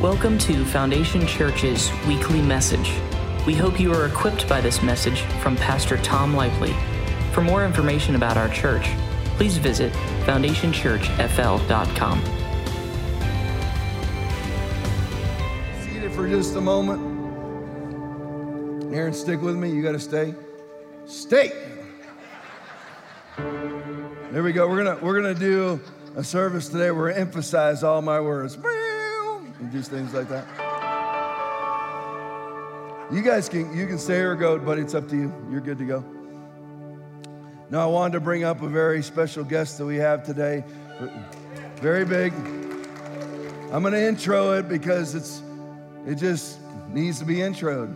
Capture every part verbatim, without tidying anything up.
Welcome to Foundation Church's weekly message. We hope you are equipped by this message from Pastor Tom Lively. For more information about our church, please visit foundation church f l dot com. Seated for just a moment. Aaron, stick with me. You got to stay. Stay. There we go. We're gonna we're gonna do a service today where I emphasize all my words. And do things like that. You guys can you can stay or go, but it's up to you. You're good to go. Now I wanted to bring up a very special guest that we have today. Very big. I'm gonna intro it because it's it just needs to be introed.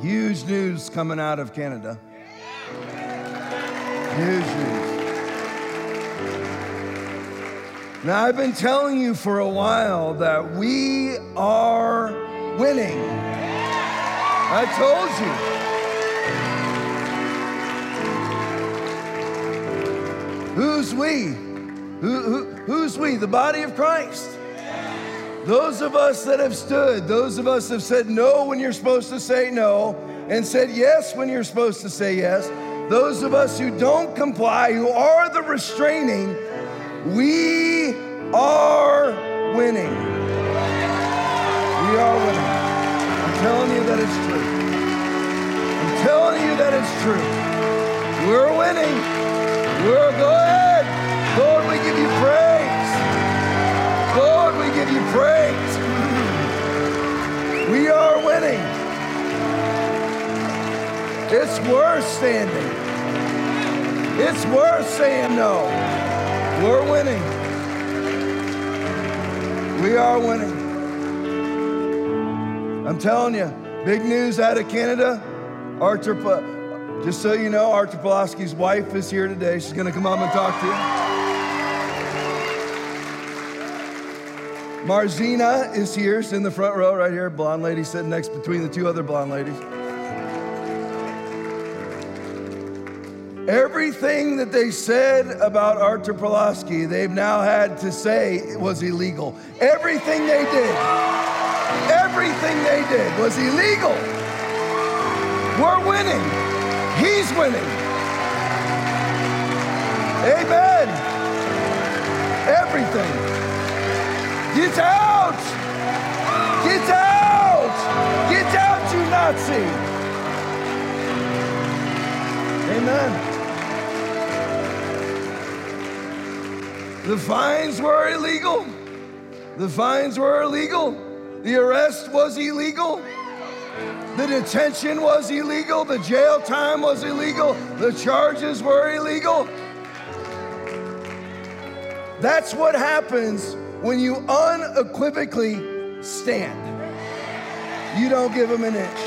Huge news coming out of Canada. Huge news. Now, I've been telling you for a while that we are winning. I told you. Who's we? Who, who, who's we? The body of Christ. Those of us that have stood, those of us that have said no when you're supposed to say no, and said yes when you're supposed to say yes, those of us who don't comply, who are the restraining, we are winning. We are winning. I'm telling you that it's true. I'm telling you that it's true. We're winning. We're good. Lord, we give you praise. Lord, we give you praise. We are winning. It's worth standing. It's worth saying no. We're winning. We are winning. I'm telling you, big news out of Canada. Arthur, just so you know, Arthur Pulaski's wife is here today. She's going to come up and talk to you. Marzena is here. She's in the front row right here. Blonde lady sitting next between the two other blonde ladies. Everything that they said about Arthur Pulaski, they've now had to say was illegal. Everything they did, everything they did was illegal. We're winning. He's winning. Amen. Everything. Get out. Get out. Get out, you Nazi. Amen. The fines were illegal. The fines were illegal. The arrest was illegal. The detention was illegal. The jail time was illegal. The charges were illegal. That's what happens when you unequivocally stand. You don't give them an inch.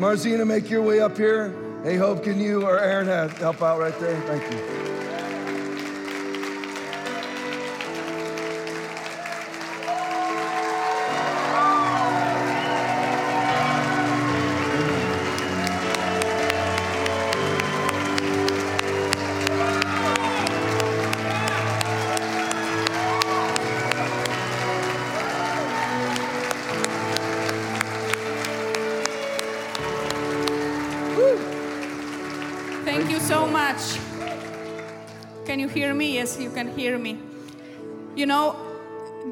Marzena, make your way up here. Hey, Hope, can you or Aaron have help out right there? Thank you. Yes, you can hear me. You know,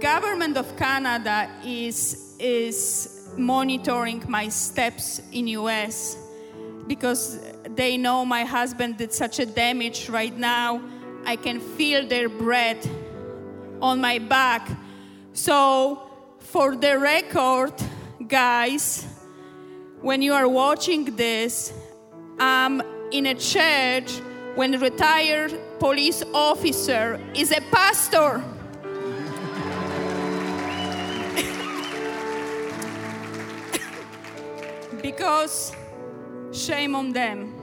government of Canada is is monitoring my steps in U S because they know my husband did such a damage right now. I can feel their breath on my back. So for the record, guys, when you are watching this, I'm in a church when retired police officer is a pastor. Because shame on them.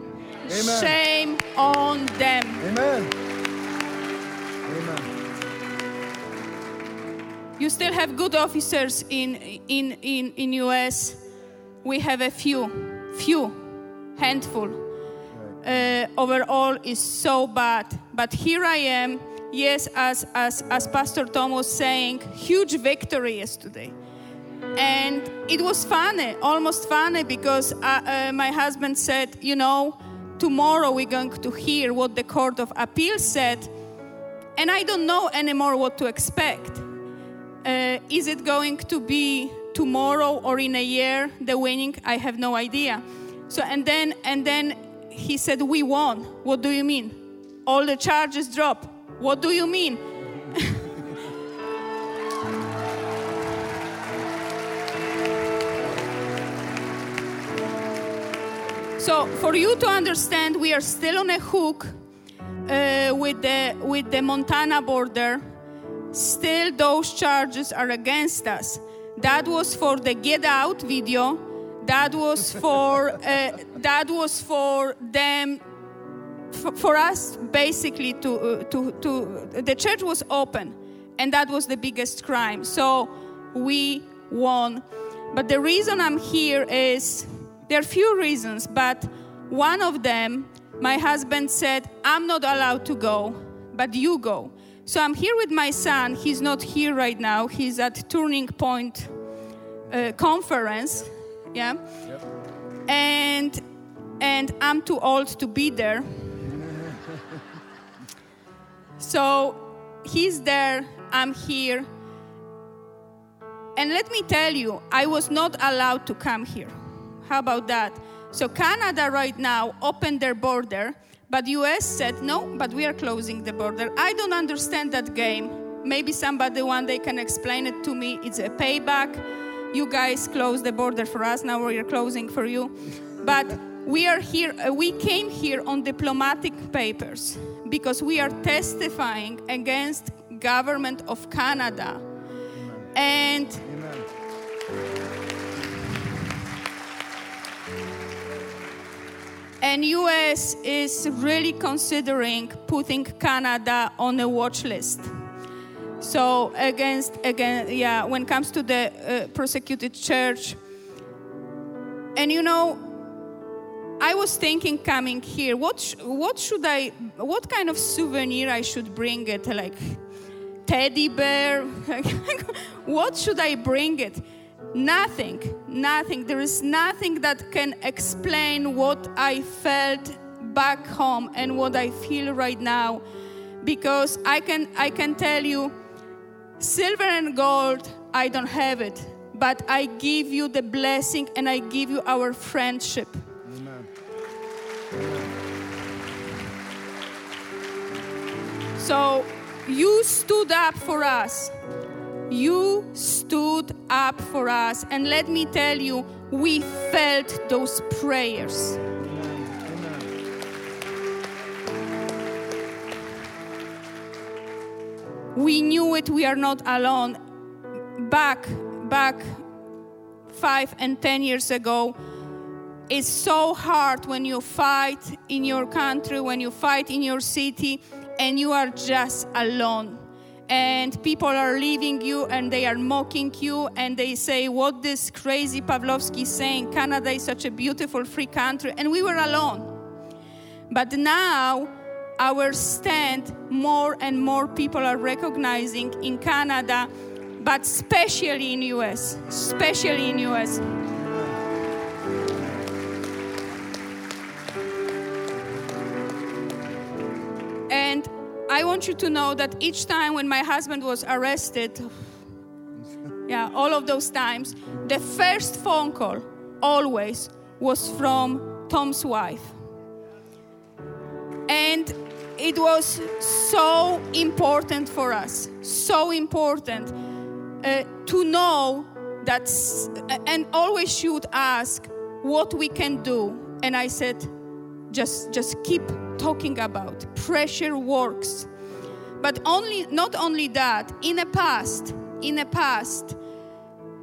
Amen. Shame on them. Amen. Amen. You still have good officers in in in in U S. We have a few, few, handful. Uh, overall is so bad, but here I am yes, as, as, as Pastor Tom was saying, huge victory yesterday. And it was funny, almost funny, because I, uh, my husband said, you know, tomorrow we're going to hear what the Court of Appeal said, and I don't know anymore what to expect. Uh, is it going to be tomorrow or in a year, the winning? I have no idea. So, and then, and then he said, we won. What do you mean? All the charges drop. What do you mean? So for you to understand, we are still on a hook uh, with the with the Montana border. Still, those charges are against us. That was for the Get Out video. That was for uh, that was for them, for, for us basically to uh, to to the church was open, and that was the biggest crime. So we won. But the reason I'm here is, there are few reasons, but one of them, my husband said, I'm not allowed to go, but you go. So I'm here with my son. He's not here right now. He's at Turning Point uh, conference, yeah? Yep. And, and I'm too old to be there. So he's there, I'm here. And let me tell you, I was not allowed to come here. How about that? So Canada right now opened their border, but U S said, no, but we are closing the border. I don't understand that game. Maybe somebody one day can explain it to me. It's a payback. You guys closed the border for us, now we are closing for you. But we are here, we came here on diplomatic papers because we are testifying against government of Canada. Amen. And Amen. And U S is really considering putting Canada on a watch list. So against, again, yeah, when it comes to the uh, persecuted church. And you know, I was thinking coming here, what sh- what should I, what kind of souvenir I should bring it, like teddy bear? What should I bring it? Nothing, nothing. There is nothing that can explain what I felt back home and what I feel right now. Because I can, I can tell you, silver and gold, I don't have it. But I give you the blessing and I give you our friendship. Amen. So you stood up for us. You stood up for us, and let me tell you, we felt those prayers. Amen. Amen. We knew it, we are not alone. Back, back five and ten years ago, it's so hard when you fight in your country, when you fight in your city, and you are just alone. And people are leaving you and they are mocking you and they say, what this crazy Pavlovsky is saying, Canada is such a beautiful free country, and we were alone. But now our stand, more and more people are recognizing in Canada, but especially in U S, especially in U S. And I want you to know that each time when my husband was arrested, yeah, all of those times, the first phone call always was from Tom's wife. And it was so important for us, so important uh, to know that, and always she would ask what we can do. And I said, just, just keep talking about pressure works. But only not only that, in the past in the past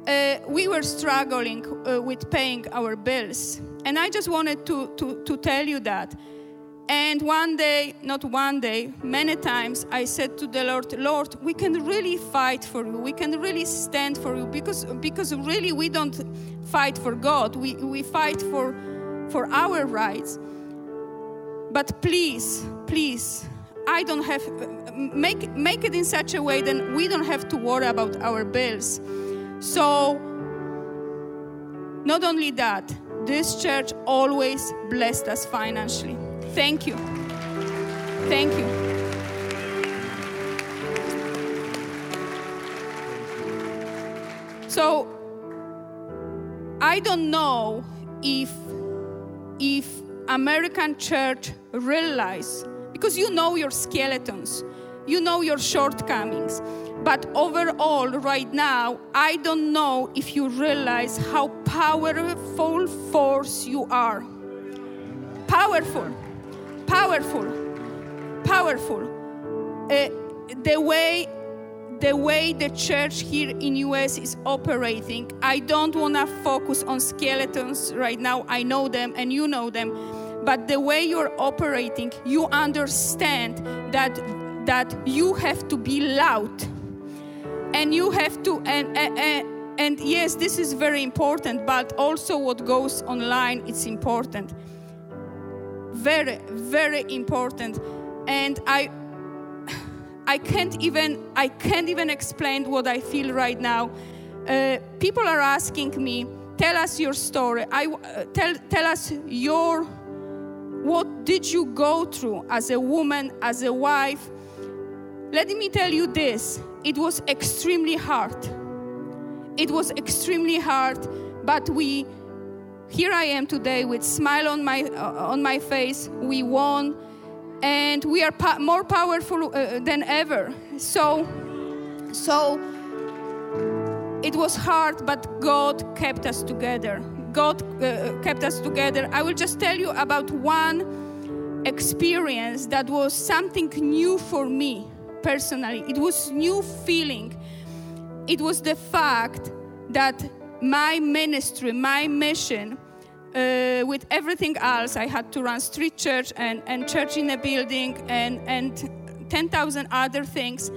uh, we were struggling uh, with paying our bills, and I just wanted to, to to tell you that. And one day, not one day, many times I said to the Lord, Lord, we can really fight for you, we can really stand for you, because because really we don't fight for God, we we fight for for our rights. But please, please, I don't have, make, make it in such a way that we don't have to worry about our bills. So not only that, this church always blessed us financially. Thank you. Thank you. So I don't know if if American church realize, because you know your skeletons, you know your shortcomings, but overall right now, I don't know if you realize how powerful force you are. Powerful, powerful. Powerful. Uh, the way the way the church here in U S is operating, I don't want to focus on skeletons right now. I know them and you know them. But the way you're operating, you understand that that you have to be loud. And you have to, and, and, and yes, this is very important, but also what goes online, it's important. Very, very important. And I I can't even I can't even explain what I feel right now. Uh, people are asking me, tell us your story. I uh, tell tell us your, what did you go through as a woman, as a wife? Let me tell you this, it was extremely hard. It was extremely hard, but we, here I am today with smile on my uh, on my face. We won. And we are pa- more powerful uh, than ever. So, so it was hard, but God kept us together. God uh, kept us together. I will just tell you about one experience that was something new for me personally. It was new feeling. It was the fact that my ministry, my mission, Uh, with everything else, I had to run street church and, and church in a building and, and ten thousand other things.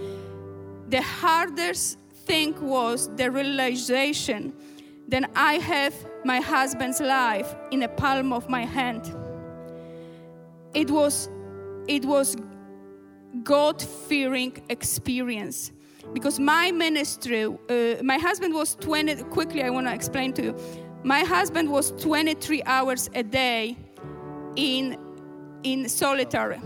The hardest thing was the realization that I have my husband's life in the palm of my hand. It was, it was God-fearing experience. Because my ministry, uh, my husband was twenty, quickly I want to explain to you, my husband was twenty-three hours a day in in solitary.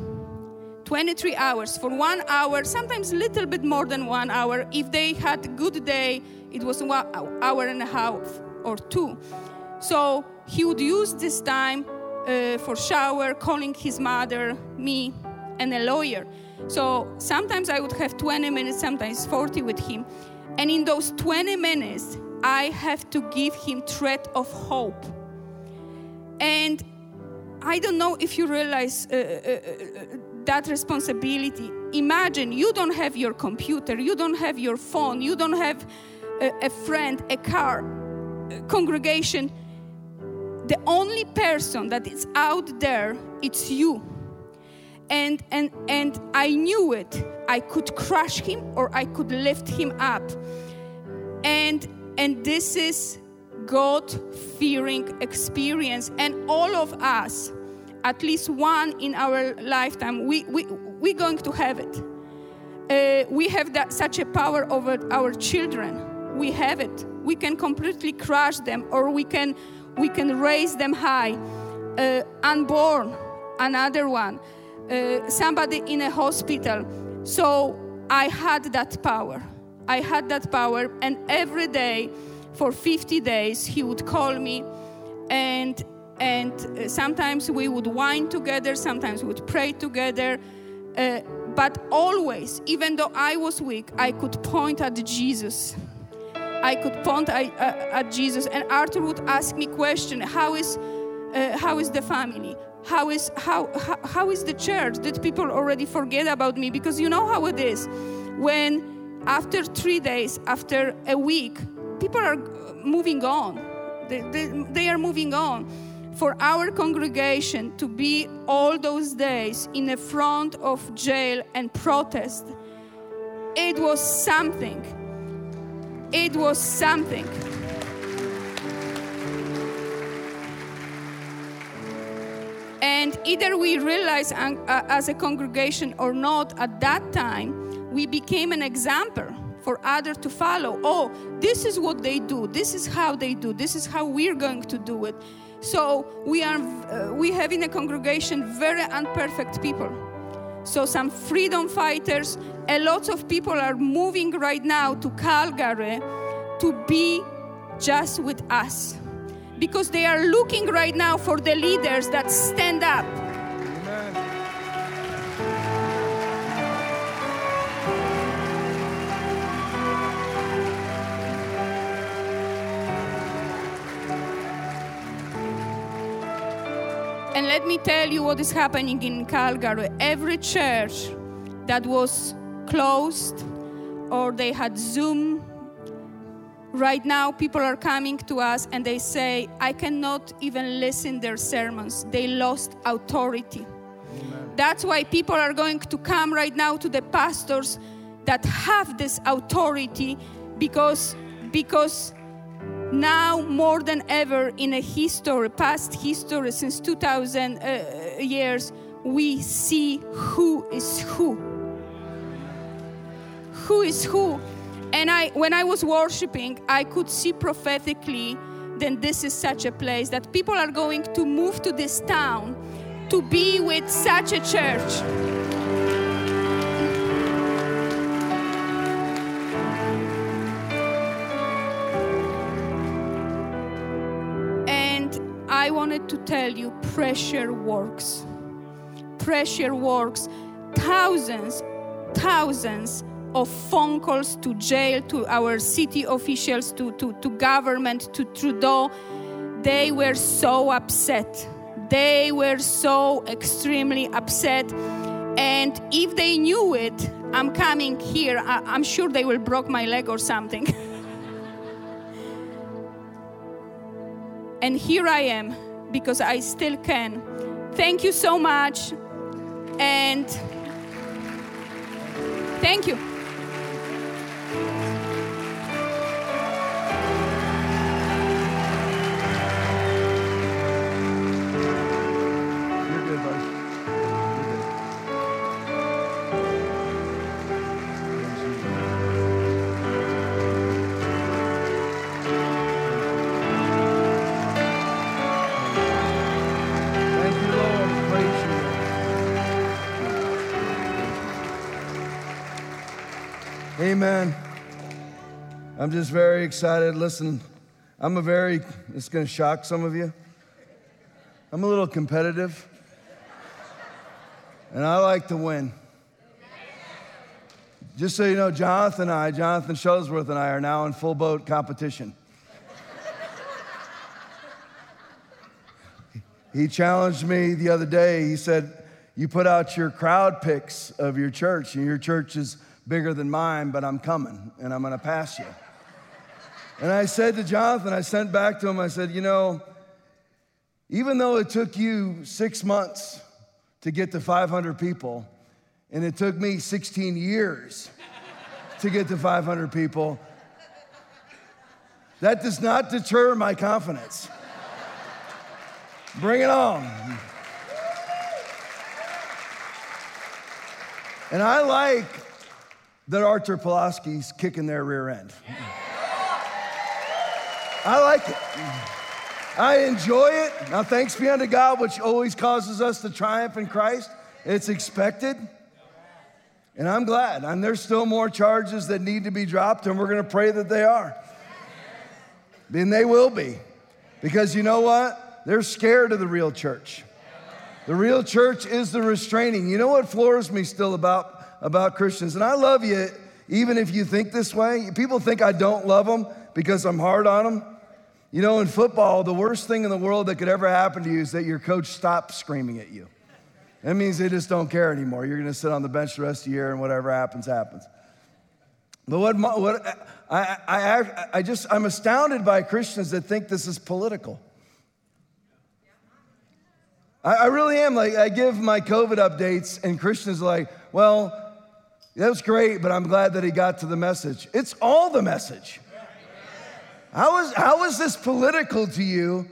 twenty-three hours for one hour, sometimes a little bit more than one hour. If they had a good day, it was one hour and a half or two. So he would use this time uh, for shower, calling his mother, me, and a lawyer. So sometimes I would have twenty minutes, sometimes forty with him. And in those twenty minutes, I have to give him thread of hope. And I don't know if you realize uh, uh, uh, that responsibility. Imagine you don't have your computer, you don't have your phone, you don't have a, a friend, a car, a congregation. The only person that is out there, it's you. And, and, and I knew it. I could crush him or I could lift him up. And And this is God-fearing experience. And all of us, at least one in our lifetime, we, we, we're going to have it. Uh, we have that, such a power over our children. We have it. We can completely crush them, or we can, we can raise them high. Uh, unborn, another one. Uh, somebody in a hospital. So I had that power. I had that power, and every day for fifty days he would call me, and and sometimes we would whine together, sometimes we would pray together, uh, but always, even though I was weak, I could point at Jesus. I could point at, at Jesus, and Arthur would ask me question: How is uh, how is the family? How is how, how how is the church? Did people already forget about me? Because you know how it is when. After three days, after a week, people are moving on. They, they, they are moving on. For our congregation to be all those days in the front of jail and protest, it was something. It was something. And And either we realized uh, as a congregation or not, at that time, we became an example for others to follow. Oh, this is what they do. This is how they do. This is how we're going to do it. So we are uh, we have in a congregation very imperfect people. So some freedom fighters, a lot of people are moving right now to Calgary to be just with us, because they are looking right now for the leaders that stand up. And let me tell you what is happening in Calgary. Every church that was closed or they had Zoom, right now people are coming to us and they say, I cannot even listen their sermons. They lost authority. Amen. That's why people are going to come right now to the pastors that have this authority, because, because now more than ever in a history, past history, since two thousand uh, years, we see who is who. Who is who? And I, when I was worshiping, I could see prophetically that this is such a place that people are going to move to this town to be with such a church. I wanted to tell you, pressure works. Pressure works. Thousands, thousands of phone calls to jail, to our city officials, to, to, to government, to Trudeau. They were so upset. They were so extremely upset. And if they knew it, I'm coming here, I, I'm sure they will broke my leg or something. And here I am, because I still can. Thank you so much. And thank you. Amen. I'm just very excited. Listen, I'm a very, it's going to shock some of you. I'm a little competitive. And I like to win. Just so you know, Jonathan and I, Jonathan Shuttlesworth and I are now in full boat competition. He challenged me the other day. He said, you put out your crowd pics of your church, and your church is bigger than mine, but I'm coming, and I'm going to pass you. And I said to Jonathan, I sent back to him, I said, you know, even though it took you six months to get to five hundred people, and it took me sixteen years to get to five hundred people, that does not deter my confidence. Bring it on. And I like that Arthur Pulaski's kicking their rear end. I like it. I enjoy it. Now, thanks be unto God, which always causes us to triumph in Christ. It's expected. And I'm glad. And there's still more charges that need to be dropped, and we're going to pray that they are. Then they will be. Because you know what? They're scared of the real church. The real church is the restraining. You know what floors me still about about Christians? And I love you, even if you think this way. People think I don't love them because I'm hard on them. You know, in football, the worst thing in the world that could ever happen to you is that your coach stops screaming at you. That means they just don't care anymore. You're going to sit on the bench the rest of the year, and whatever happens, happens. But what, what I, I, I just, I'm astounded by Christians that think this is political. I, I really am. Like, I give my COVID updates, and Christians are like, well, that was great, but I'm glad that he got to the message. It's all the message. How is, how is this political to you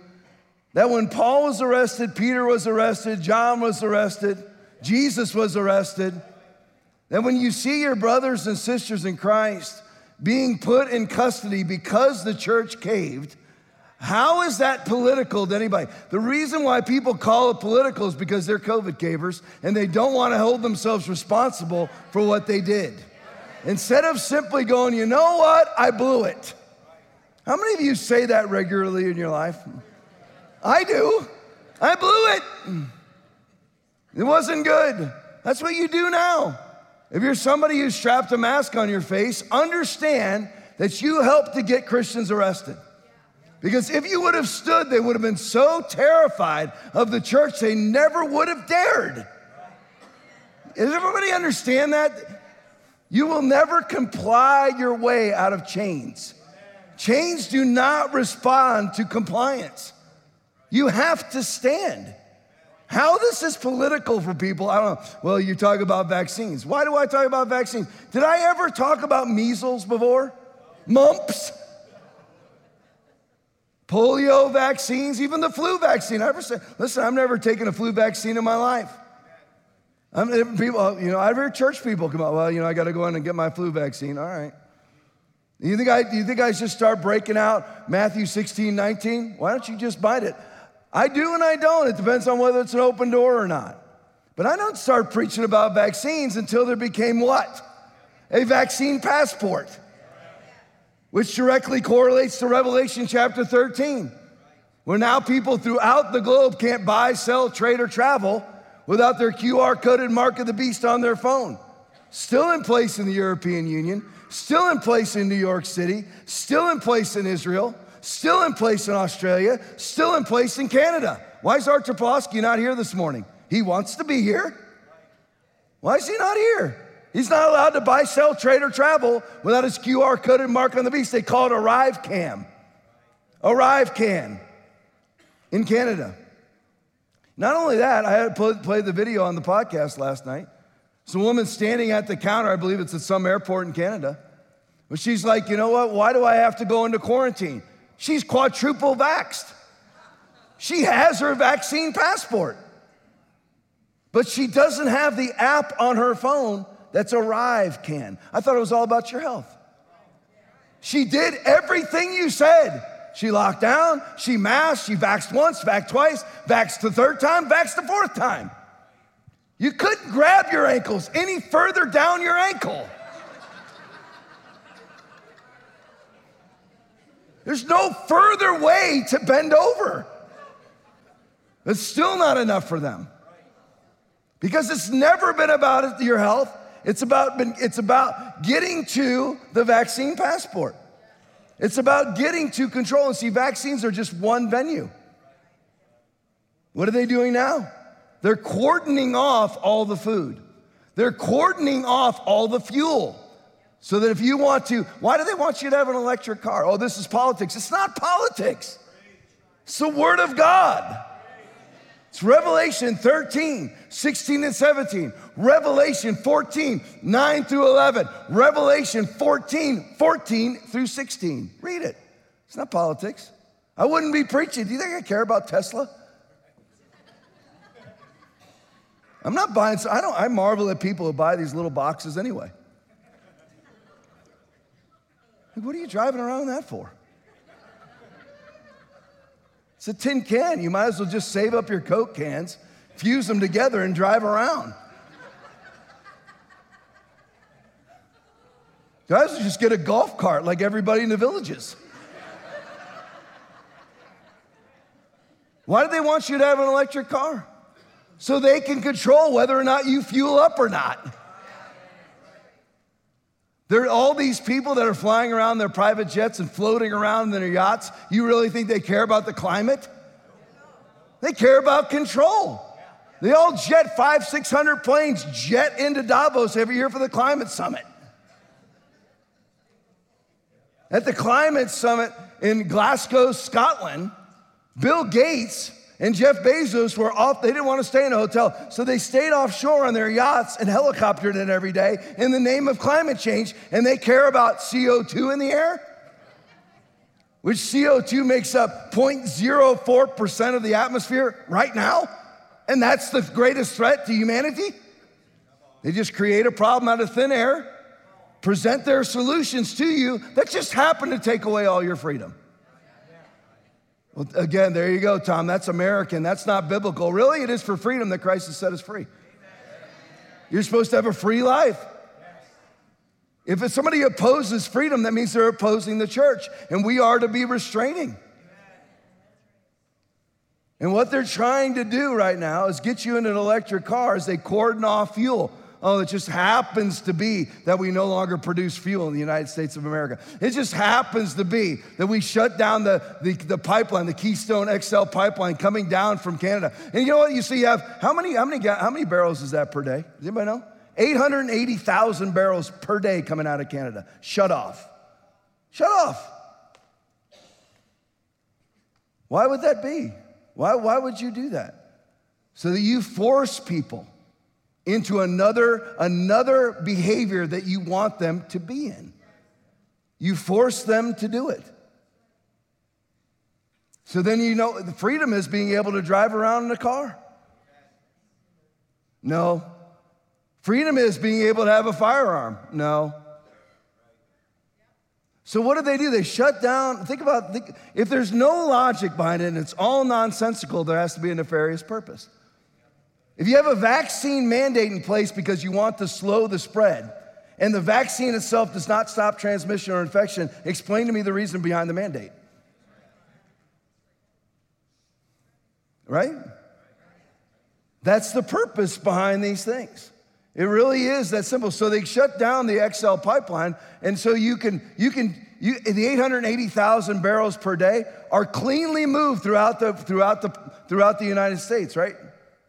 that when Paul was arrested, Peter was arrested, John was arrested, Jesus was arrested, that when you see your brothers and sisters in Christ being put in custody because the church caved, how is that political to anybody? The reason why people call it political is because they're COVID cavers and they don't want to hold themselves responsible for what they did. Instead of simply going, you know what, I blew it. How many of you say that regularly in your life? I do. I blew it. It wasn't good. That's what you do now. If you're somebody who strapped a mask on your face, understand that you helped to get Christians arrested. Because if you would have stood, they would have been so terrified of the church, they never would have dared. Does everybody understand that? You will never comply your way out of chains. Chains do not respond to compliance. You have to stand. How this is political for people, I don't know. Well, you talk about vaccines. Why do I talk about vaccines? Did I ever talk about measles before? Mumps? Polio vaccines, even the flu vaccine. I ever said, listen, I've never taken a flu vaccine in my life. I'm people, you know, I've heard church people come out. Well, you know, I got to go in and get my flu vaccine. All right. You think I? You think I just start breaking out Matthew sixteen nineteen? Why don't you just bite it? I do and I don't. It depends on whether it's an open door or not. But I don't start preaching about vaccines until there became what? A vaccine passport, which directly correlates to Revelation chapter thirteen, where now people throughout the globe can't buy, sell, trade, or travel without their Q R-coded mark of the beast on their phone. Still in place in the European Union, still in place in New York City, still in place in Israel, still in place in Australia, still in place in Canada. Why is Arthur Pulaski not here this morning? He wants to be here. Why is he not here? He's not allowed to buy, sell, trade, or travel without his Q R-coded mark on the beast. They call it ArriveCAN. ArriveCAN in Canada. Not only that, I had played the video on the podcast last night. It's a woman standing at the counter, I believe it's at some airport in Canada, but she's like, you know what, why do I have to go into quarantine? She's quadruple vaxxed. She has her vaccine passport, but she doesn't have the app on her phone that's ArriveCAN. I thought it was all about your health. She did everything you said. She locked down, she masked, she vaxxed once, vaxxed twice, vaxxed the third time, vaxxed the fourth time. You couldn't grab your ankles any further down your ankle. There's no further way to bend over. It's still not enough for them. Because it's never been about your health. It's about, it's about getting to the vaccine passport. It's about getting to control. And see, vaccines are just one venue. What are they doing now? They're cordoning off all the food. They're cordoning off all the fuel. So that if you want to, why do they want you to have an electric car? Oh, this is politics. It's not politics. It's the Word of God. It's Revelation thirteen, sixteen, and seventeen. Revelation fourteen, nine through eleven. Revelation fourteen, fourteen through sixteen. Read it. It's not politics. I wouldn't be preaching. Do you think I care about Tesla? I'm not buying, so I don't, I marvel at people who buy these little boxes anyway. Like, what are you driving around that for? It's a tin can. You might as well just save up your Coke cans, fuse them together, and drive around. You might as well just get a golf cart like everybody in the villages. Why do they want you to have an electric car? So they can control whether or not you fuel up or not. There are all these people that are flying around in their private jets and floating around in their yachts. You really think they care about the climate? They care about control. They all jet five, six hundred planes jet into Davos every year for the climate summit. At the climate summit in Glasgow, Scotland, Bill Gates and Jeff Bezos were off. They didn't want to stay in a hotel, so they stayed offshore on their yachts and helicoptered it every day in the name of climate change, and they care about C O two in the air? which C O two makes up zero point zero four percent of the atmosphere right now, and that's the greatest threat to humanity? They just create a problem out of thin air, present their solutions to you that just happen to take away all your freedom. Well, again, there you go, Tom. That's American. That's not biblical. Really, it is for freedom that Christ has set us free. You're supposed to have a free life. If it's somebody opposes freedom, that means they're opposing the church, and we are to be restraining. And what they're trying to do right now is get you in an electric car as they cordon off fuel. Oh, it just happens to be that we no longer produce fuel in the United States of America. It just happens to be that we shut down the, the, the pipeline, the Keystone X L pipeline coming down from Canada. And you know what? You see, you have, how many, how many, how many barrels is that per day? Does anybody know? eight hundred eighty thousand barrels per day coming out of Canada. Shut off. Shut off. Why would that be? Why, why would you do that? So that you force people into another, another behavior that you want them to be in. You force them to do it. So then you know the freedom is being able to drive around in a car. No. Freedom is being able to have a firearm. No. So what do they do? They shut down. Think about, think, if there's no logic behind it and it's all nonsensical, there has to be a nefarious purpose. If you have a vaccine mandate in place because you want to slow the spread, and the vaccine itself does not stop transmission or infection, explain to me the reason behind the mandate. Right? That's the purpose behind these things. It really is that simple. So they shut down the X L pipeline, and so you can, you can, you, the eight hundred eighty thousand barrels per day are cleanly moved throughout the, throughout the, throughout the United States, right?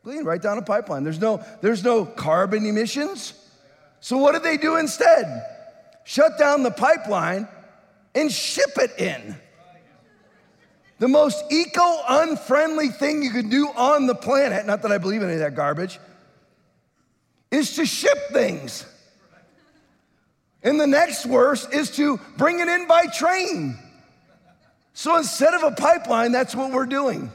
Clean, right down a pipeline. There's no, there's no carbon emissions. So what did they do instead? Shut down the pipeline and ship it in. The most eco-unfriendly thing you could do on the planet, not that I believe in any of that garbage, is to ship things. And the next worst is to bring it in by train. So instead of a pipeline, that's what we're doing.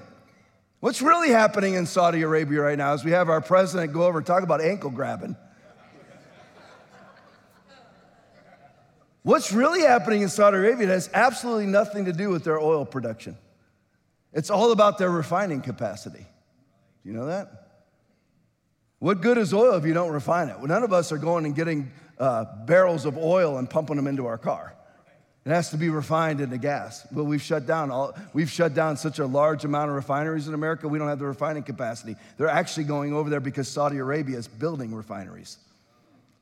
What's really happening in Saudi Arabia right now is we have our president go over and talk about ankle grabbing. What's really happening in Saudi Arabia has absolutely nothing to do with their oil production. It's all about their refining capacity. Do you know that? What good is oil if you don't refine it? Well, none of us are going and getting uh, barrels of oil and pumping them into our car. It has to be refined into gas. Well, we've shut down all, we've shut down such a large amount of refineries in America, we don't have the refining capacity. They're actually going over there because Saudi Arabia is building refineries.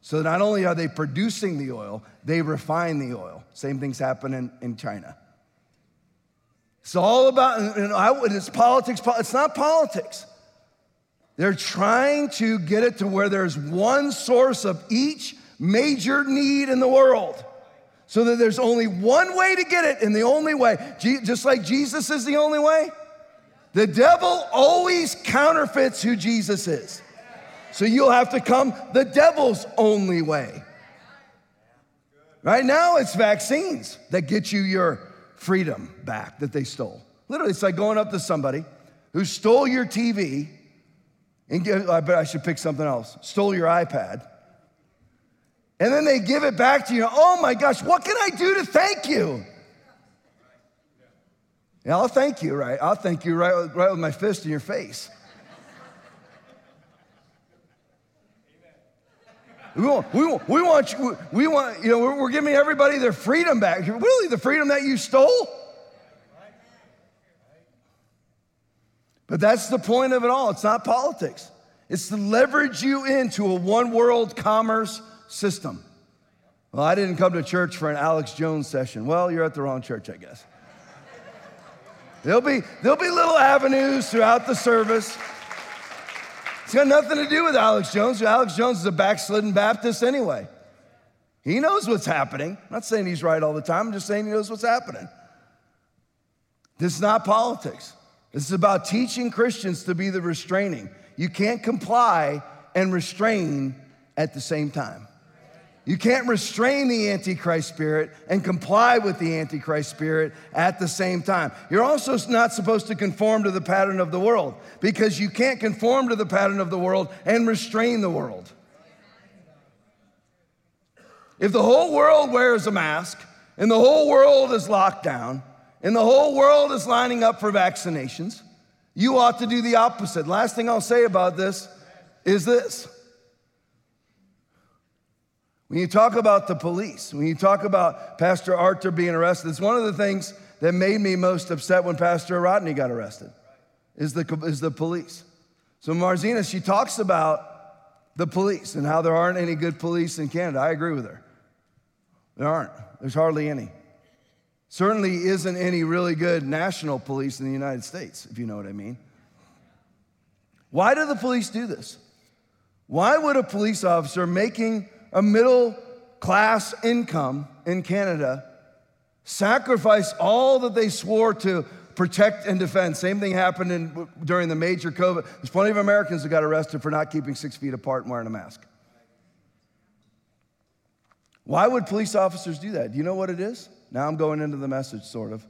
So not only are they producing the oil, they refine the oil. Same thing's happening in China. It's all about, and I, it's politics, it's not politics. They're trying to get it to where there's one source of each major need in the world, so that there's only one way to get it, and the only way, just like Jesus is the only way, the devil always counterfeits who Jesus is. So you'll have to come the devil's only way. Right now, it's vaccines that get you your freedom back that they stole. Literally, it's like going up to somebody who stole your T V, and give, I bet I should pick something else, stole your iPad, and then they give it back to you. Oh my gosh, what can I do to thank you? Yeah, I'll thank you, right? I'll thank you right with, right with my fist in your face. Amen. We want, we want, we want, you, we want, you know, we're, we're giving everybody their freedom back. Really, the freedom that you stole? But that's the point of it all. It's not politics. It's to leverage you into a one-world commerce system. Well, I didn't come to church for an Alex Jones session. Well, you're at the wrong church, I guess. There'll be, there'll be little avenues throughout the service. It's got nothing to do with Alex Jones. Alex Jones is a backslidden Baptist anyway. He knows what's happening. I'm not saying he's right all the time. I'm just saying he knows what's happening. This is not politics. This is about teaching Christians to be the restraining. You can't comply and restrain at the same time. You can't restrain the Antichrist spirit and comply with the Antichrist spirit at the same time. You're also not supposed to conform to the pattern of the world, because you can't conform to the pattern of the world and restrain the world. If the whole world wears a mask, and the whole world is locked down, and the whole world is lining up for vaccinations, you ought to do the opposite. Last thing I'll say about this is this. When you talk about the police, when you talk about Pastor Arthur being arrested, it's one of the things that made me most upset when Pastor Rodney got arrested, is the, is the police. So Marzena, she talks about the police and how there aren't any good police in Canada. I agree with her. There aren't. There's hardly any. Certainly isn't any really good national police in the United States, if you know what I mean. Why do the police do this? Why would a police officer making a middle-class income in Canada sacrifice all that they swore to protect and defend? Same thing happened in, during the major COVID. There's plenty of Americans that got arrested for not keeping six feet apart and wearing a mask. Why would police officers do that? Do you know what it is? Now I'm going into the message, sort of.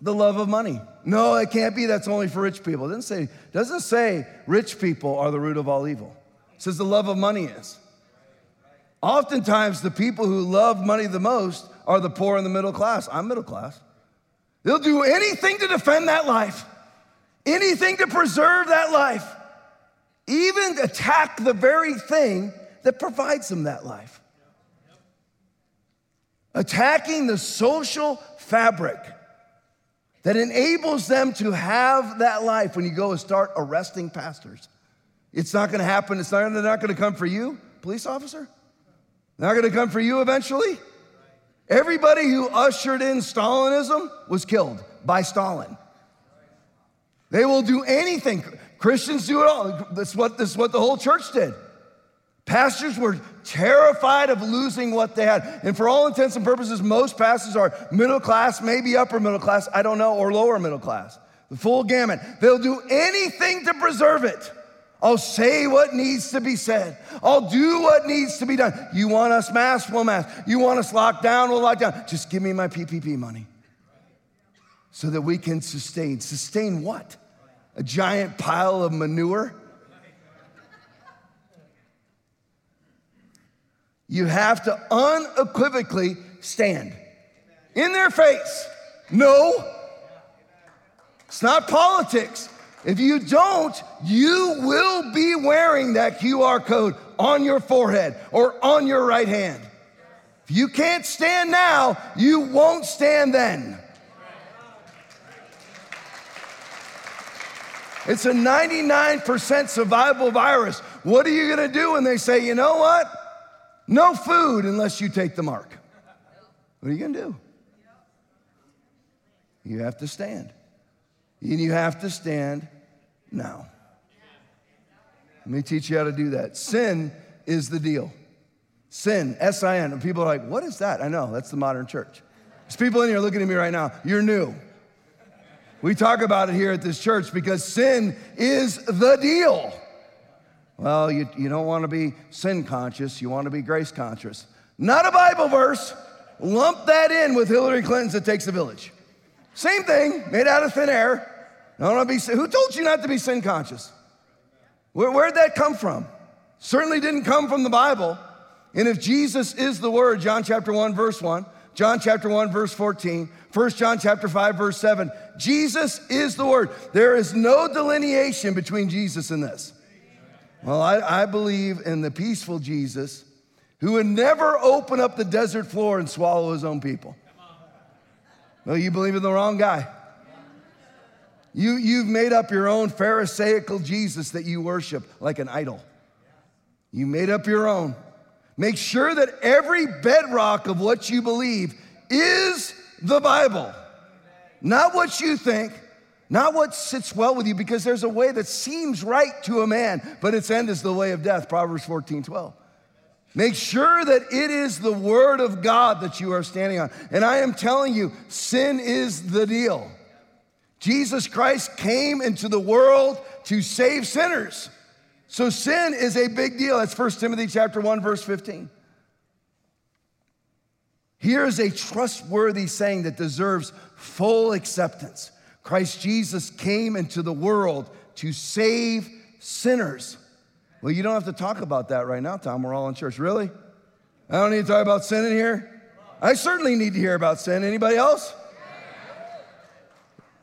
The love of money. No, it can't be. That's only for rich people. It doesn't say, doesn't say rich people are the root of all evil. It says the love of money is. Oftentimes, the people who love money the most are the poor and the middle class. I'm middle class. They'll do anything to defend that life, anything to preserve that life, even attack the very thing that provides them that life. Attacking the social fabric that enables them to have that life. When you go and start arresting pastors, it's not gonna happen. It's not, they're not gonna come for you, police officer. They're not gonna come for you eventually. Everybody who ushered in Stalinism was killed by Stalin. They will do anything. Christians do it all. That's what, that's what the whole church did. Pastors were terrified of losing what they had. And for all intents and purposes, most pastors are middle class, maybe upper middle class, I don't know, or lower middle class. The full gamut. They'll do anything to preserve it. I'll say what needs to be said. I'll do what needs to be done. You want us masked? We'll mask. You want us locked down? We'll lock down. Just give me my P P P money so that we can sustain. Sustain what? A giant pile of manure? You have to unequivocally stand in their face. No. It's not politics. If you don't, you will be wearing that Q R code on your forehead or on your right hand. If you can't stand now, you won't stand then. It's a ninety-nine percent survival virus. What are you gonna do when they say, you know what? No food unless you take the mark. What are you gonna do? You have to stand. And you have to stand now. Let me teach you how to do that. Sin is the deal. Sin, S I N. And people are like, what is that? I know, that's the modern church. There's people in here looking at me right now. You're new. We talk about it here at this church because sin is the deal. Well, you, you don't want to be sin conscious. You want to be grace conscious. Not a Bible verse. Lump that in with Hillary Clinton's It Takes a Village. Same thing, made out of thin air. No, no, be, who told you not to be sin conscious? Where, where'd that come from? Certainly didn't come from the Bible. And if Jesus is the word, John chapter one, verse one, John chapter one, verse fourteen, First John chapter five, verse seven, Jesus is the word. There is no delineation between Jesus and this. Well, I, I believe in the peaceful Jesus who would never open up the desert floor and swallow his own people. Well, you believe in the wrong guy. You, you've made up your own Pharisaical Jesus that you worship like an idol. You made up your own. Make sure that every bedrock of what you believe is the Bible. Not what you think, not what sits well with you, because there's a way that seems right to a man, but its end is the way of death, Proverbs fourteen twelve. Make sure that it is the word of God that you are standing on. And I am telling you, sin is the deal. Jesus Christ came into the world to save sinners. So sin is a big deal. That's First Timothy chapter one, verse fifteen. Here is a trustworthy saying that deserves full acceptance. Christ Jesus came into the world to save sinners. Well, you don't have to talk about that right now, Tom. We're all in church. Really? I don't need to talk about sin in here? I certainly need to hear about sin. Anybody else?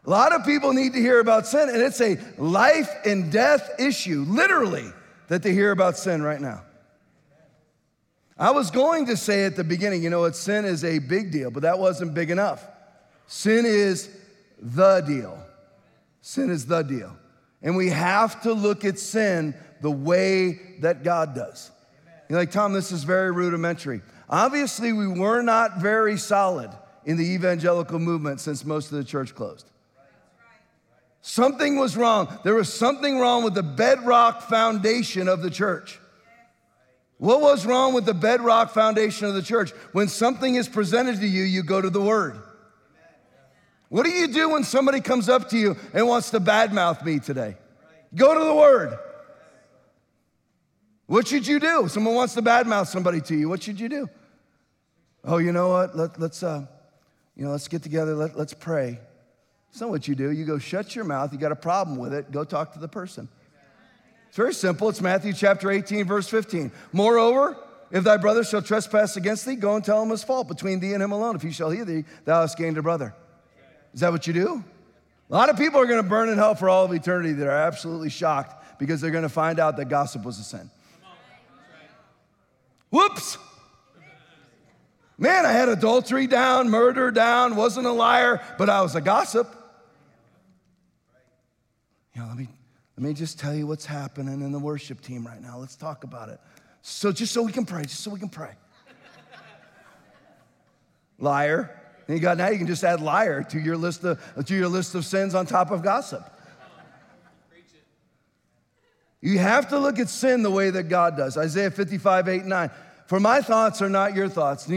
A lot of people need to hear about sin, and it's a life and death issue, literally, that they hear about sin right now. I was going to say at the beginning, you know what, sin is a big deal, but that wasn't big enough. Sin is the deal. Sin is the deal. And we have to look at sin the way that God does. You're like, Tom, this is very rudimentary. Obviously, we were not very solid in the evangelical movement since most of the church closed. Something was wrong. There was something wrong with the bedrock foundation of the church. What was wrong with the bedrock foundation of the church? When something is presented to you, you go to the Word. What do you do when somebody comes up to you and wants to badmouth me today? Go to the Word. What should you do? Someone wants to badmouth somebody to you. What should you do? Oh, you know what? Let, let's, uh, you know, let's get together. Let, let's pray. That's not what you do. You go shut your mouth. You got a problem with it. Go talk to the person. It's very simple. It's Matthew chapter eighteen, verse fifteen. Moreover, if thy brother shall trespass against thee, go and tell him his fault between thee and him alone. If he shall hear thee, thou hast gained a brother. Is that what you do? A lot of people are going to burn in hell for all of eternity that are absolutely shocked because they're going to find out that gossip was a sin. Whoops. Man, I had adultery down, murder down, wasn't a liar, but I was a gossip. You know, let me let me just tell you what's happening in the worship team right now. Let's talk about it. So just so we can pray, just so we can pray. Liar. And you got, now you can just add liar to your list of to your list of sins on top of gossip. You have to look at sin the way that God does. Isaiah fifty-five, eight, nine. For my thoughts are not your thoughts.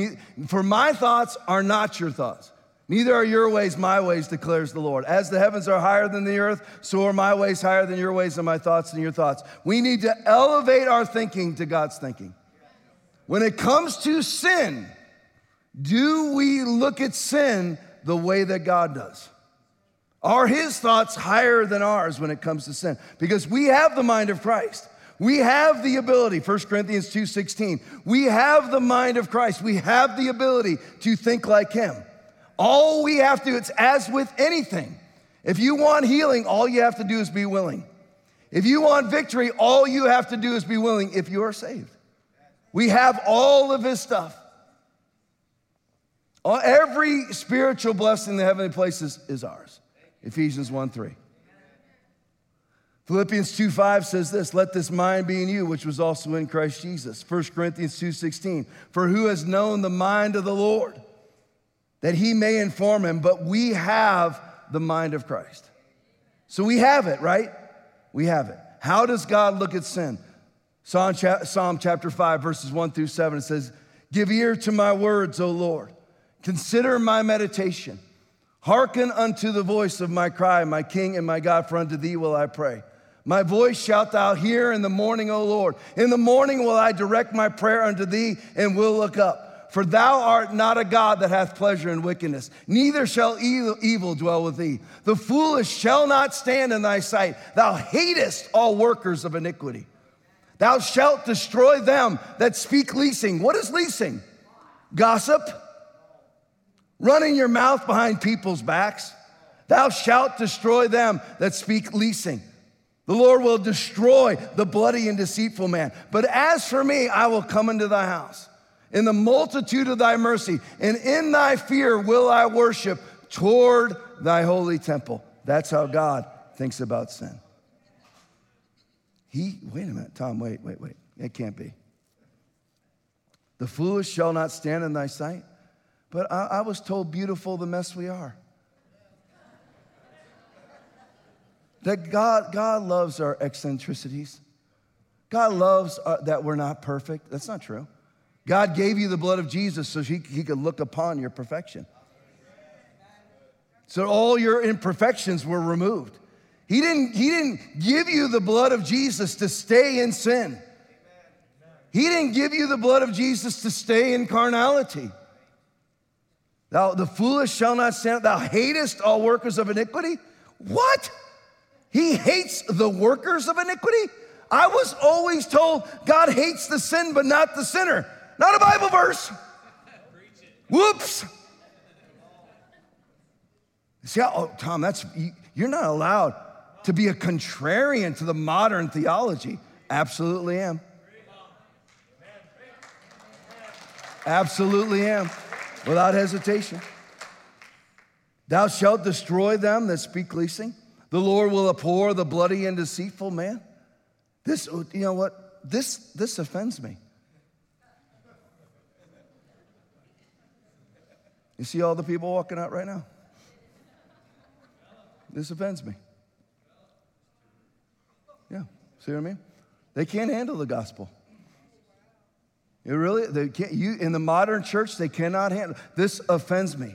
For my thoughts are not your thoughts. Neither are your ways my ways, declares the Lord. As the heavens are higher than the earth, so are my ways higher than your ways and my thoughts than your thoughts. We need to elevate our thinking to God's thinking. When it comes to sin, do we look at sin the way that God does? Are his thoughts higher than ours when it comes to sin? Because we have the mind of Christ. We have the ability, First Corinthians two sixteen, we have the mind of Christ. We have the ability to think like him. All we have to do, it's as with anything. If you want healing, all you have to do is be willing. If you want victory, all you have to do is be willing if you are saved. We have all of his stuff. Every spiritual blessing in the heavenly places is ours. Ephesians one three. Philippians two five says this, let this mind be in you, which was also in Christ Jesus. First Corinthians two sixteen, for who has known the mind of the Lord, that he may inform him, but we have the mind of Christ. So we have it, right? We have it. How does God look at sin? Psalm chapter five, verses one through seven, it says, give ear to my words, O Lord. Consider my meditation. Hearken unto the voice of my cry, my King and my God, for unto thee will I pray. My voice shalt thou hear in the morning, O Lord. In the morning will I direct my prayer unto thee and will look up. For thou art not a God that hath pleasure in wickedness, neither shall evil dwell with thee. The foolish shall not stand in thy sight. Thou hatest all workers of iniquity. Thou shalt destroy them that speak leasing. What is leasing? Gossip. Running your mouth behind people's backs. Thou shalt destroy them that speak leasing. The Lord will destroy the bloody and deceitful man. But as for me, I will come into thy house. In the multitude of thy mercy and in thy fear will I worship toward thy holy temple. That's how God thinks about sin. He, wait a minute, Tom, wait, wait, wait. It can't be. The foolish shall not stand in thy sight. But I, I was told beautiful the mess we are. That God, God loves our eccentricities. God loves our, that we're not perfect. That's not true. God gave you the blood of Jesus so he, he could look upon your perfection. So all your imperfections were removed. He didn't, he didn't give you the blood of Jesus to stay in sin. He didn't give you the blood of Jesus to stay in carnality. Thou, the foolish shall not stand. Thou hatest all workers of iniquity. What? He hates the workers of iniquity? I was always told God hates the sin, but not the sinner. Not a Bible verse. Whoops. See how, oh, Tom, that's, you're not allowed to be a contrarian to the modern theology. Absolutely am. Absolutely am, without hesitation. Thou shalt destroy them that speak leasing. The Lord will abhor the bloody and deceitful man. This, you know what? This, this offends me. You see all the people walking out right now? This offends me. Yeah, see what I mean? They can't handle the gospel. It really, they can't, you, in the modern church, they cannot handle. This offends me.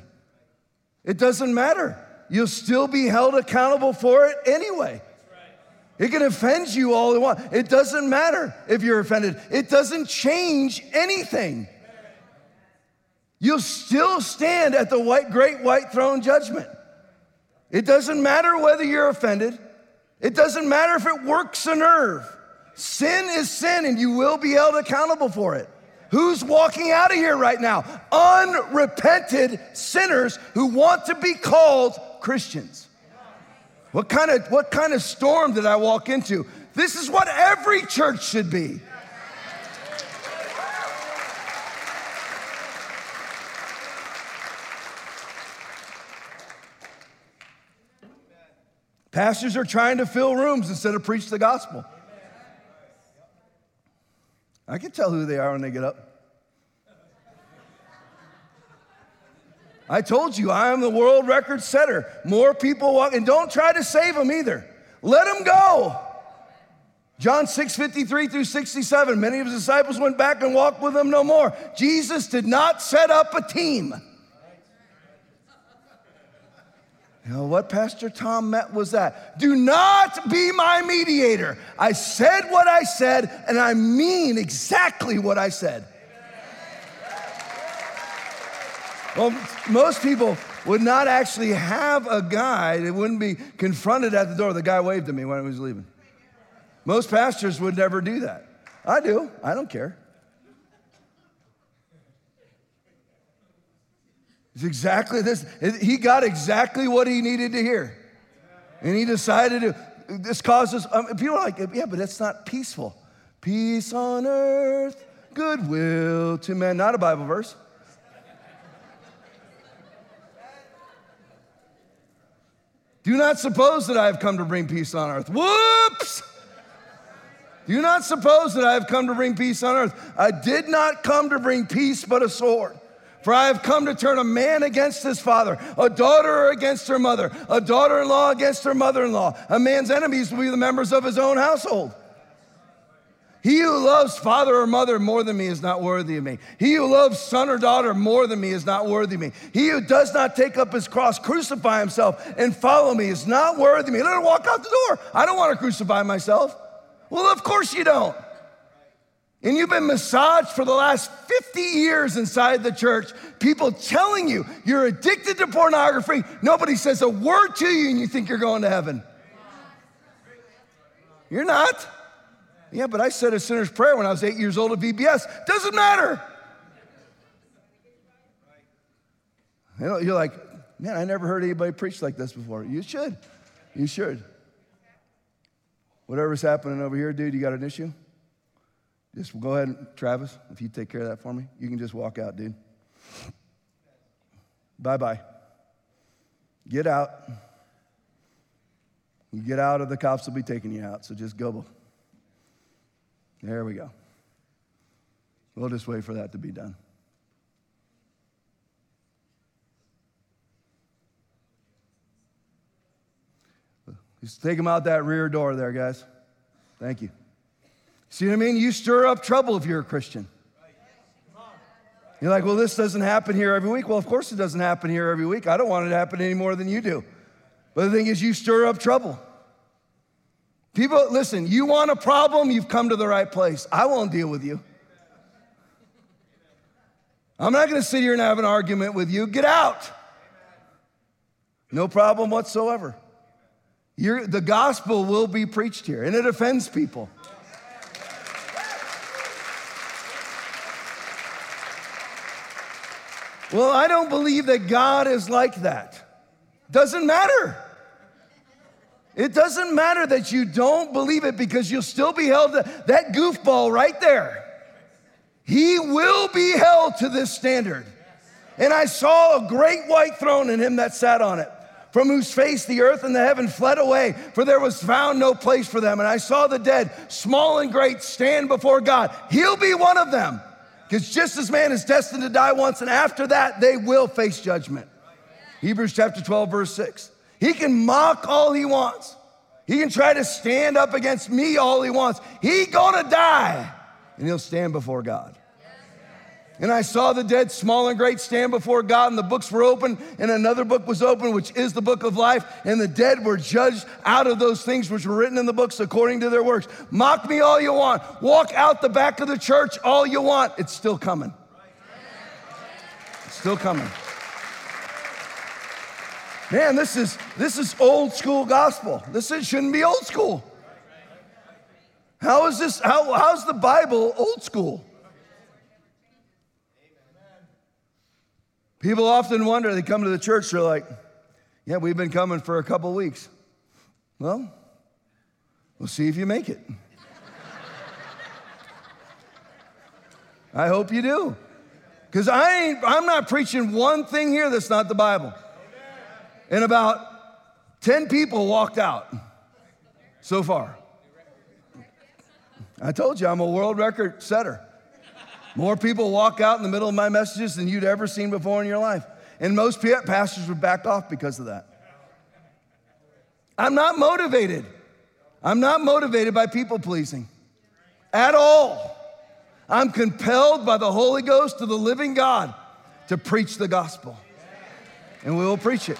It doesn't matter. You'll still be held accountable for it anyway. It can offend you all they want. It doesn't matter if you're offended. It doesn't change anything. You'll still stand at the white, great white throne judgment. It doesn't matter whether you're offended. It doesn't matter if it works a nerve. Sin is sin, and you will be held accountable for it. Who's walking out of here right now? Unrepented sinners who want to be called Christians. What kind of, what kind of storm did I walk into? This is what every church should be. Pastors are trying to fill rooms instead of preach the gospel. I can tell who they are when they get up. I told you, I am the world record setter. More people walk, and don't try to save them either. Let them go. John six fifty-three through sixty-seven, many of his disciples went back and walked with him no more. Jesus did not set up a team. You know, what Pastor Tom meant was that. Do not be my mediator. I said what I said, and I mean exactly what I said. Well, most people would not actually have a guy that wouldn't be confronted at the door. The guy waved at me when I was leaving. Most pastors would never do that. I do. I don't care. It's exactly this. He got exactly what he needed to hear. And he decided to, this causes, um, people are like, yeah, but that's not peaceful. Peace on earth, goodwill to men. Not a Bible verse. Do not suppose that I have come to bring peace on earth. Whoops! Do not suppose that I have come to bring peace on earth. I did not come to bring peace but a sword. For I have come to turn a man against his father, a daughter against her mother, a daughter-in-law against her mother-in-law. A man's enemies will be the members of his own household. He who loves father or mother more than me is not worthy of me. He who loves son or daughter more than me is not worthy of me. He who does not take up his cross, crucify himself, and follow me is not worthy of me. Let her walk out the door. I don't want to crucify myself. Well, of course you don't. And you've been massaged for the last fifty years inside the church, people telling you you're addicted to pornography. Nobody says a word to you and you think you're going to heaven. You're not. Yeah, but I said a sinner's prayer when I was eight years old at V B S. Doesn't matter. You're like, man, I never heard anybody preach like this before. You should. You should. Whatever's happening over here, dude, you got an issue? Just go ahead, Travis, if you take care of that for me. You can just walk out, dude. Bye-bye. Get out. You get out or the cops will be taking you out, so just go. There we go. We'll just wait for that to be done. Just take them out that rear door there, guys. Thank you. See what I mean? You stir up trouble if you're a Christian. You're like, well, this doesn't happen here every week. Well, of course it doesn't happen here every week. I don't want it to happen any more than you do. But the thing is, you stir up trouble. People, listen, you want a problem, you've come to the right place. I won't deal with you. I'm not going to sit here and have an argument with you. Get out. No problem whatsoever. You're, the gospel will be preached here, and it offends people. Well, I don't believe that God is like that. Doesn't matter. It doesn't matter that you don't believe it, because you'll still be held to that goofball right there. He will be held to this standard. And I saw a great white throne in him that sat on it, from whose face the earth and the heaven fled away, for there was found no place for them. And I saw the dead, small and great, stand before God. He'll be one of them. Because just as man is destined to die once, and after that, they will face judgment. Yeah. Hebrews chapter twelve, verse six. He can mock all he wants. He can try to stand up against me all he wants. He's gonna die, and he'll stand before God. Yeah. And I saw the dead, small and great, stand before God, and the books were open, and another book was open, which is the book of life, and the dead were judged out of those things which were written in the books according to their works. Mock me all you want. Walk out the back of the church all you want. It's still coming. It's still coming. Man, this is this is old school gospel. This is, shouldn't be old school. How is this? How how's the Bible old school? People often wonder. They come to the church. They're like, "Yeah, we've been coming for a couple weeks." Well, we'll see if you make it. I hope you do, because I ain't. I'm not preaching one thing here that's not the Bible. And about ten people walked out so far. I told you, I'm a world record setter. More people walk out in the middle of my messages than you'd ever seen before in your life. And most pastors would back off because of that. I'm not motivated. I'm not motivated by people pleasing at all. I'm compelled by the Holy Ghost to the living God to preach the gospel. And we will preach it.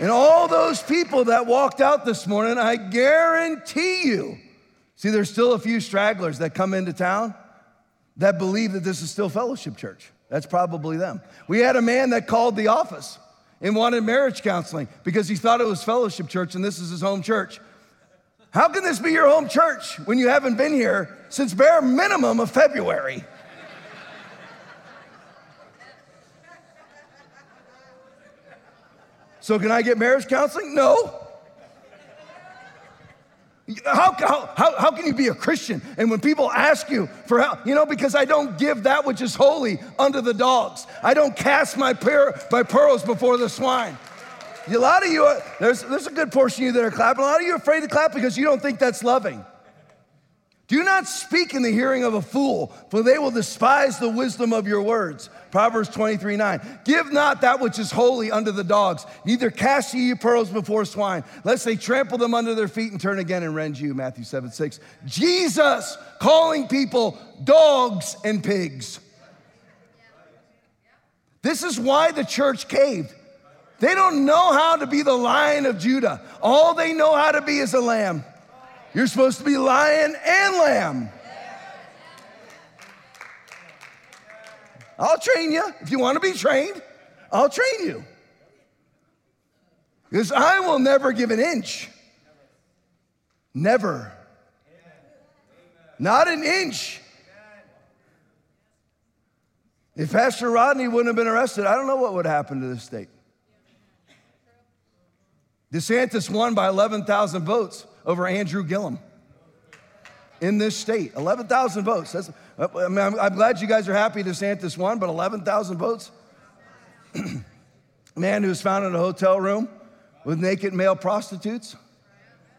And all those people that walked out this morning, I guarantee you. See, there's still a few stragglers that come into town that believe that this is still Fellowship Church. That's probably them. We had a man that called the office and wanted marriage counseling because he thought it was Fellowship Church and this is his home church. How can this be your home church when you haven't been here since bare minimum of February? So can I get marriage counseling? No. How, how, how, how can you be a Christian? And when people ask you for help, you know, because I don't give that which is holy unto the dogs. I don't cast my, per, my pearls before the swine. A lot of you, are, there's, there's a good portion of you that are clapping. A lot of you are afraid to clap because you don't think that's loving. Do not speak in the hearing of a fool, for they will despise the wisdom of your words. Proverbs twenty-three nine. Give not that which is holy unto the dogs, neither cast ye your pearls before swine, lest they trample them under their feet and turn again and rend you. Matthew seven six. Jesus calling people dogs and pigs. This is why the church caved. They don't know how to be the lion of Judah. All they know how to be is a lamb. You're supposed to be lion and lamb. I'll train you. If you want to be trained, I'll train you. Because I will never give an inch. Never. Not an inch. If Pastor Rodney wouldn't have been arrested, I don't know what would happen to this state. DeSantis won by eleven thousand votes over Andrew Gillum in this state. eleven thousand votes. That's, I mean, I'm, I'm glad you guys are happy DeSantis won, but eleven thousand votes? Man who was found in a hotel room with naked male prostitutes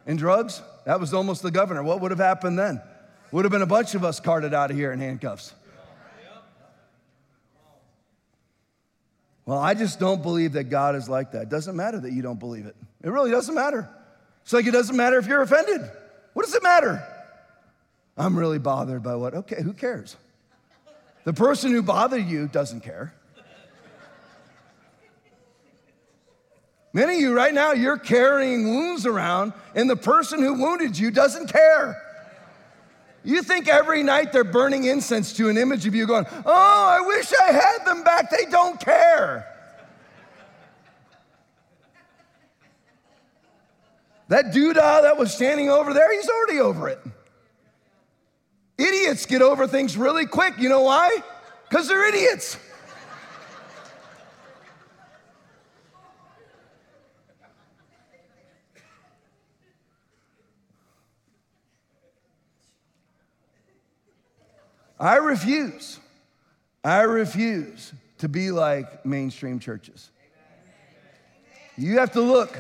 and drugs. That was almost the governor. What would have happened then? Would have been a bunch of us carted out of here in handcuffs. Well, I just don't believe that God is like that. It doesn't matter that you don't believe it. It really doesn't matter. It's like it doesn't matter if you're offended. What does it matter? I'm really bothered by what? Okay, who cares? The person who bothered you doesn't care. Many of you right now, you're carrying wounds around, and the person who wounded you doesn't care. You think every night they're burning incense to an image of you going, oh, I wish I had them back. They don't care. That doodah that was standing over there, he's already over it. Idiots get over things really quick. You know why? Because they're idiots. I refuse, I refuse to be like mainstream churches. You have to look.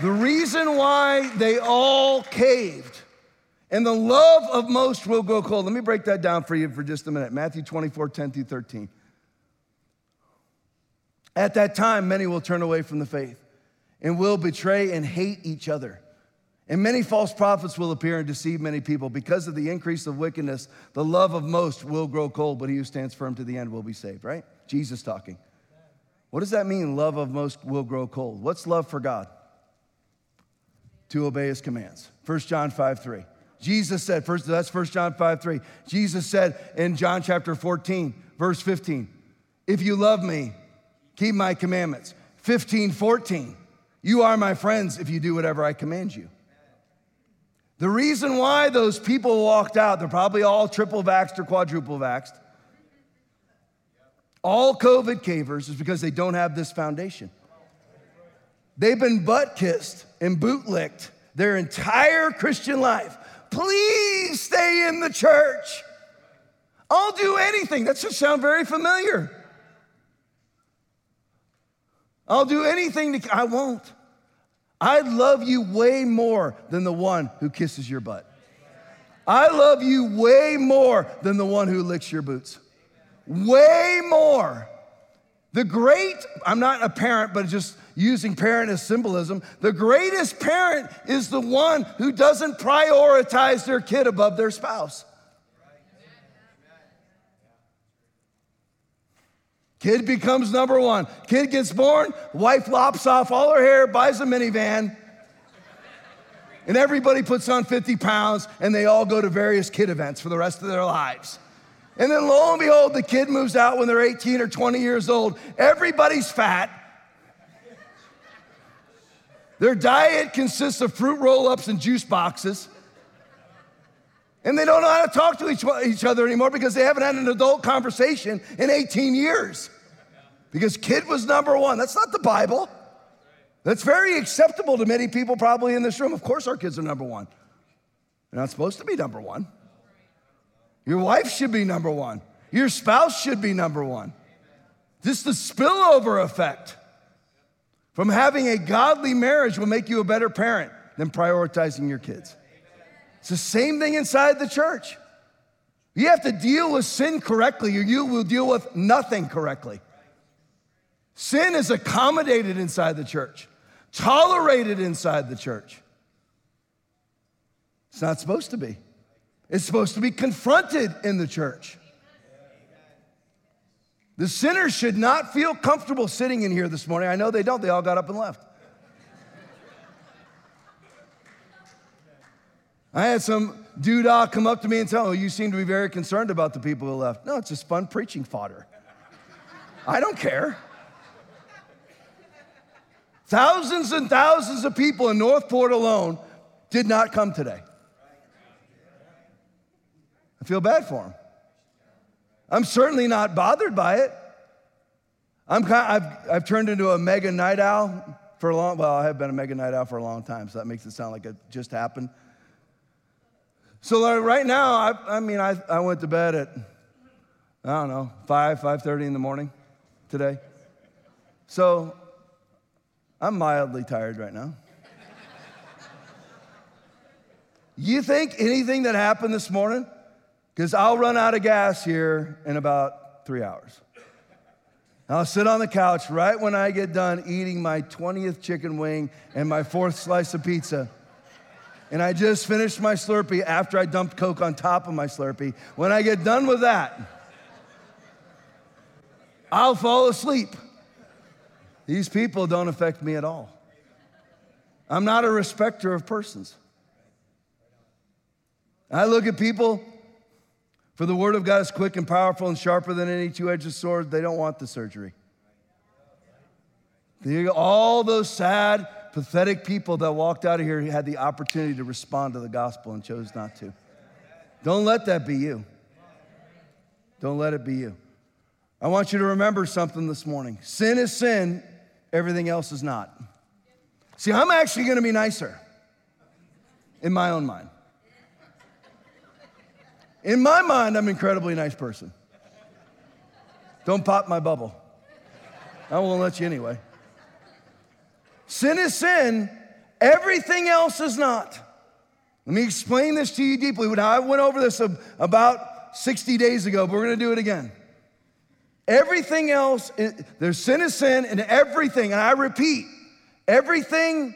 The reason why they all caved and the love of most will grow cold. Let me break that down for you for just a minute. Matthew twenty-four, ten through thirteen. At that time, many will turn away from the faith and will betray and hate each other. And many false prophets will appear and deceive many people. Because of the increase of wickedness, the love of most will grow cold, but he who stands firm to the end will be saved, right? Jesus talking. What does that mean, love of most will grow cold? What's love for God? To obey his commands. First John five three. Jesus said, first, that's First John five three. Jesus said in John chapter fourteen, verse fifteen, if you love me, keep my commandments. fifteen fourteen, you are my friends if you do whatever I command you. The reason why those people walked out, they're probably all triple vaxxed or quadruple vaxxed, all COVID cavers, is because they don't have this foundation. They've been butt kissed and boot licked their entire Christian life. Please stay in the church. I'll do anything. That should sound very familiar. I'll do anything to, I won't. I love you way more than the one who kisses your butt. I love you way more than the one who licks your boots. Way more. The great, I'm not a parent, but just using parent as symbolism, the greatest parent is the one who doesn't prioritize their kid above their spouse. Kid becomes number one. Kid gets born, wife lops off all her hair, buys a minivan, and everybody puts on fifty pounds, and they all go to various kid events for the rest of their lives. And then lo and behold, the kid moves out when they're eighteen or twenty years old. Everybody's fat. Their diet consists of fruit roll-ups and juice boxes. And they don't know how to talk to each, each other anymore because they haven't had an adult conversation in eighteen years. Because kid was number one. That's not the Bible. That's very acceptable to many people probably in this room. Of course our kids are number one. They're not supposed to be number one. Your wife should be number one. Your spouse should be number one. Just the spillover effect from having a godly marriage will make you a better parent than prioritizing your kids. It's the same thing inside the church. You have to deal with sin correctly or you will deal with nothing correctly. Sin is accommodated inside the church, tolerated inside the church. It's not supposed to be. It's supposed to be confronted in the church. The sinners should not feel comfortable sitting in here this morning. I know they don't. They all got up and left. I had some doodah come up to me and tell me, oh, you seem to be very concerned about the people who left. No, it's just fun preaching fodder. I don't care. Thousands and thousands of people in Northport alone did not come today. I feel bad for them. I'm certainly not bothered by it. I'm kind of, I've, I've turned into a mega night owl for a long, well, I have been a mega night owl for a long time, so that makes it sound like it just happened. So like right now, I, I mean, I, I went to bed at, I don't know, five, five thirty in the morning today. So I'm mildly tired right now. You think anything that happened this morning? Because I'll run out of gas here in about three hours. I'll sit on the couch right when I get done eating my twentieth chicken wing and my fourth slice of pizza. And I just finished my Slurpee after I dumped Coke on top of my Slurpee. When I get done with that, I'll fall asleep. These people don't affect me at all. I'm not a respecter of persons. I look at people, for the word of God is quick and powerful and sharper than any two-edged sword. They don't want the surgery. All those sad, pathetic people that walked out of here had the opportunity to respond to the gospel and chose not to. Don't let that be you. Don't let it be you. I want you to remember something this morning. Sin is sin. Everything else is not. See, I'm actually going to be nicer in my own mind. In my mind, I'm an incredibly nice person. Don't pop my bubble. I won't let you anyway. Sin is sin. Everything else is not. Let me explain this to you deeply. I went over this about sixty days ago, but we're going to do it again. Everything else, is, there's sin is sin in everything. And I repeat, everything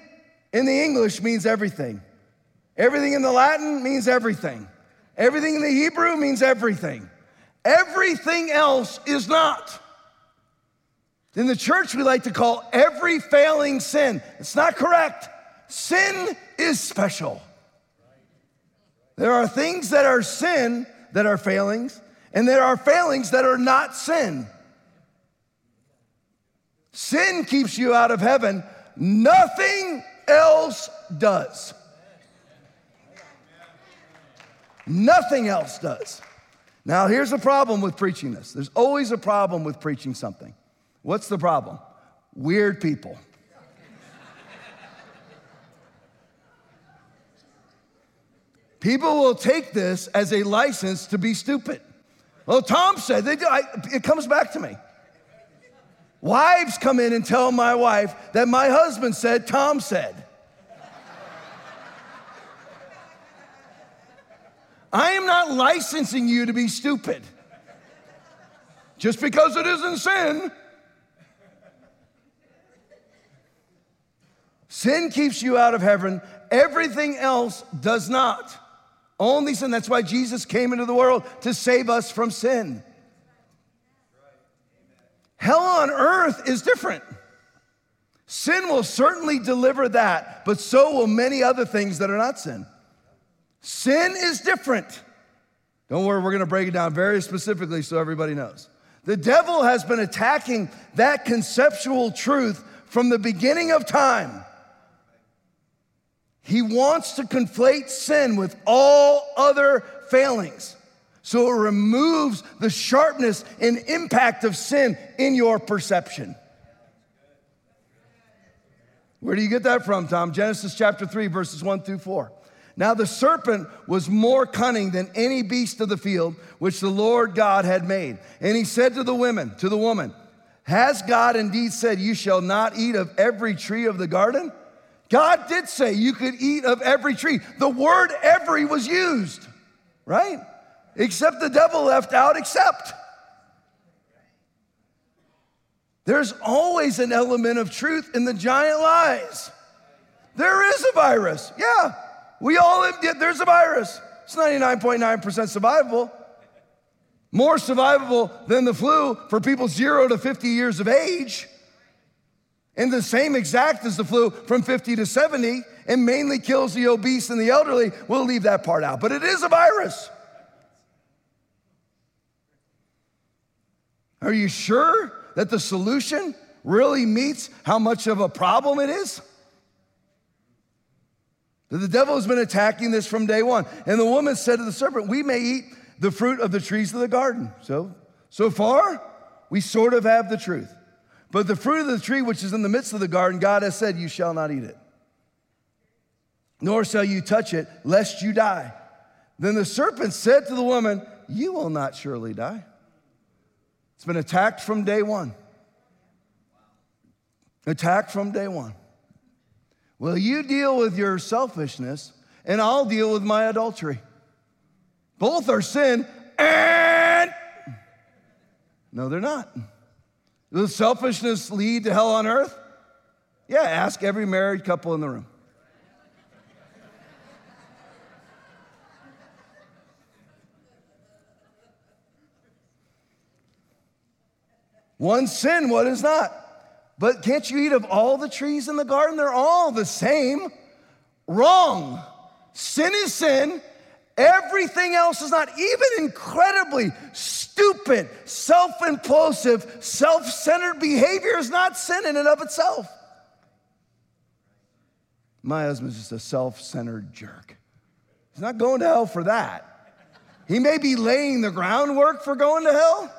in the English means everything. Everything in the Latin means everything. Everything in the Hebrew means everything. Everything else is not. In the church, we like to call every failing sin. It's not correct. Sin is special. There are things that are sin that are failings, and there are failings that are not sin. Sin keeps you out of heaven. Nothing else does. Nothing else does. Now, here's the problem with preaching this. There's always a problem with preaching something. What's the problem? Weird people. People will take this as a license to be stupid. Well, Tom said, they do. I, it comes back to me. Wives come in and tell my wife that my husband said, Tom said. I am not licensing you to be stupid. Just because it isn't sin. Sin keeps you out of heaven. Everything else does not. Only sin. That's why Jesus came into the world, to save us from sin. Hell on earth is different. Sin will certainly deliver that, but so will many other things that are not sin. Sin is different. Don't worry, we're going to break it down very specifically so everybody knows. The devil has been attacking that conceptual truth from the beginning of time. He wants to conflate sin with all other failings. So it removes the sharpness and impact of sin in your perception. Where do you get that from, Tom? Genesis chapter three, verses one through four. Now the serpent was more cunning than any beast of the field which the Lord God had made. And he said to the women, to the woman, has God indeed said, you shall not eat of every tree of the garden? God did say you could eat of every tree. The word every was used, right? Except the devil left out except. There's always an element of truth in the giant lies. There is a virus. Yeah, we all live, there's a virus. It's ninety-nine point nine percent survivable. More survivable than the flu for people zero to fifty years of age. And the same exact as the flu from fifty to seventy, and mainly kills the obese and the elderly. We'll leave that part out, but it is a virus. Are you sure that the solution really meets how much of a problem it is? The devil has been attacking this from day one. And the woman said to the serpent, we may eat the fruit of the trees of the garden. So, so far, we sort of have the truth. But the fruit of the tree which is in the midst of the garden, God has said, you shall not eat it, nor shall you touch it, lest you die. Then the serpent said to the woman, you will not surely die. It's been attacked from day one. Attacked from day one. Well, you deal with your selfishness, and I'll deal with my adultery. Both are sin, and no, they're not. Does selfishness lead to hell on earth? Yeah, ask every married couple in the room. One sin, what is not? But can't you eat of all the trees in the garden? They're all the same. Wrong. Sin is sin. Everything else is not. Even incredibly stupid, self-impulsive, self-centered behavior is not sin in and of itself. My husband's just a self-centered jerk. He's not going to hell for that. He may be laying the groundwork for going to hell.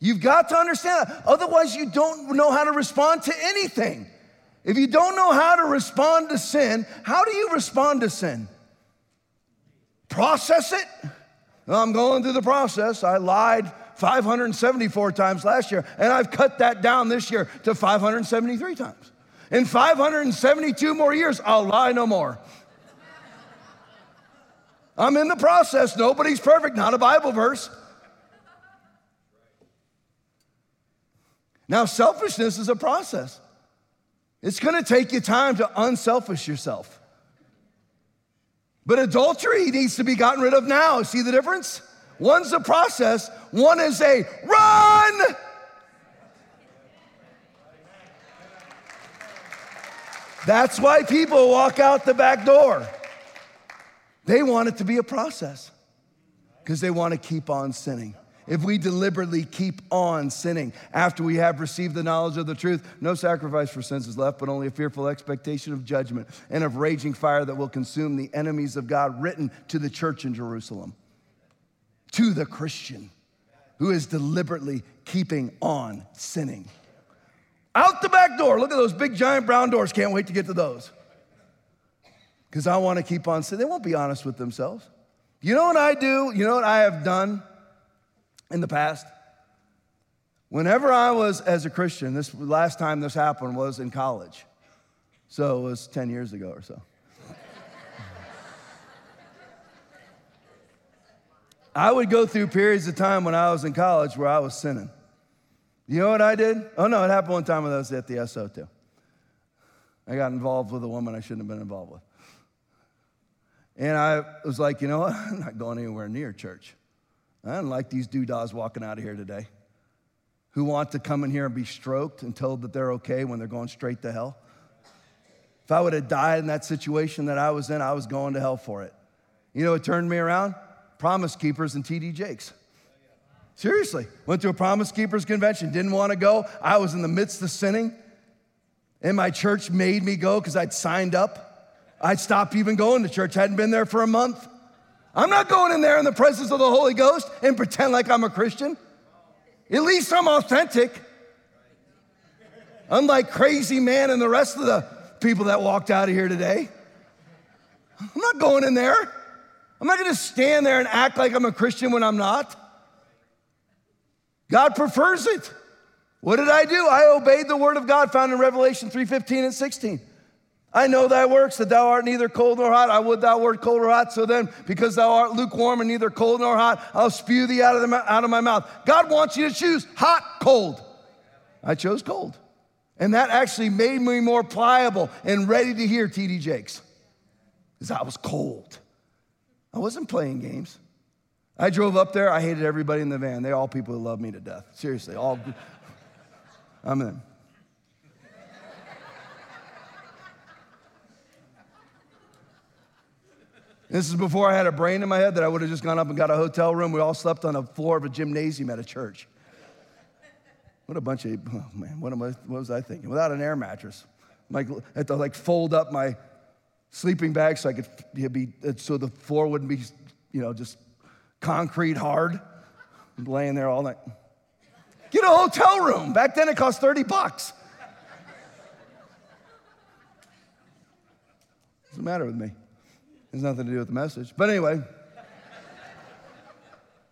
You've got to understand that. Otherwise, you don't know how to respond to anything. If you don't know how to respond to sin, how do you respond to sin? Process it? I'm going through the process. I lied five hundred seventy-four times last year, and I've cut that down this year to five hundred seventy-three times. In five hundred seventy-two more years, I'll lie no more. I'm in the process. Nobody's perfect, not a Bible verse. Now, selfishness is a process. It's going to take you time to unselfish yourself. But adultery needs to be gotten rid of now. See the difference? One's a process. One is a run. That's why people walk out the back door. They want it to be a process because they want to keep on sinning. If we deliberately keep on sinning after we have received the knowledge of the truth, no sacrifice for sins is left, but only a fearful expectation of judgment and of raging fire that will consume the enemies of God, written to the church in Jerusalem, to the Christian who is deliberately keeping on sinning. Out the back door. Look at those big, giant brown doors. Can't wait to get to those because I want to keep on sinning. They won't be honest with themselves. You know what I do? You know what I have done? In the past, whenever I was as a Christian, this last time this happened was in college. So it was ten years ago or so. I would go through periods of time when I was in college where I was sinning. You know what I did? Oh, no, it happened one time when I was at the S O too. I got involved with a woman I shouldn't have been involved with. And I was like, you know what? I'm not going anywhere near church. I don't like these doodahs walking out of here today who want to come in here and be stroked and told that they're okay when they're going straight to hell. If I would have died in that situation that I was in, I was going to hell for it. You know what turned me around? Promise Keepers and T D Jakes. Seriously, went to a Promise Keepers convention, didn't want to go. I was in the midst of sinning, and my church made me go because I'd signed up. I'd stopped even going to church, hadn't been there for a month. I'm not going in there in the presence of the Holy Ghost and pretend like I'm a Christian. At least I'm authentic. Unlike crazy man and the rest of the people that walked out of here today. I'm not going in there. I'm not going to stand there and act like I'm a Christian when I'm not. God prefers it. What did I do? I obeyed the word of God found in Revelation three fifteen and sixteen. I know thy works, that thou art neither cold nor hot. I would thou wert cold or hot. So then, because thou art lukewarm and neither cold nor hot, I'll spew thee out of, the, out of my mouth. God wants you to choose hot, cold. I chose cold. And that actually made me more pliable and ready to hear T D Jakes. Because I was cold. I wasn't playing games. I drove up there. I hated everybody in the van. They're all people who love me to death. Seriously, all. I'm in. This is before I had a brain in my head that I would have just gone up and got a hotel room. We all slept on the floor of a gymnasium at a church. What a bunch of, oh man, what, am I, what was I thinking? Without an air mattress. Like, I had to like fold up my sleeping bag so I could, it'd be, so the floor wouldn't be, you know, just concrete hard. I'm laying there all night. Get a hotel room. Back then it cost thirty bucks. What's the matter with me? It has nothing to do with the message. But anyway,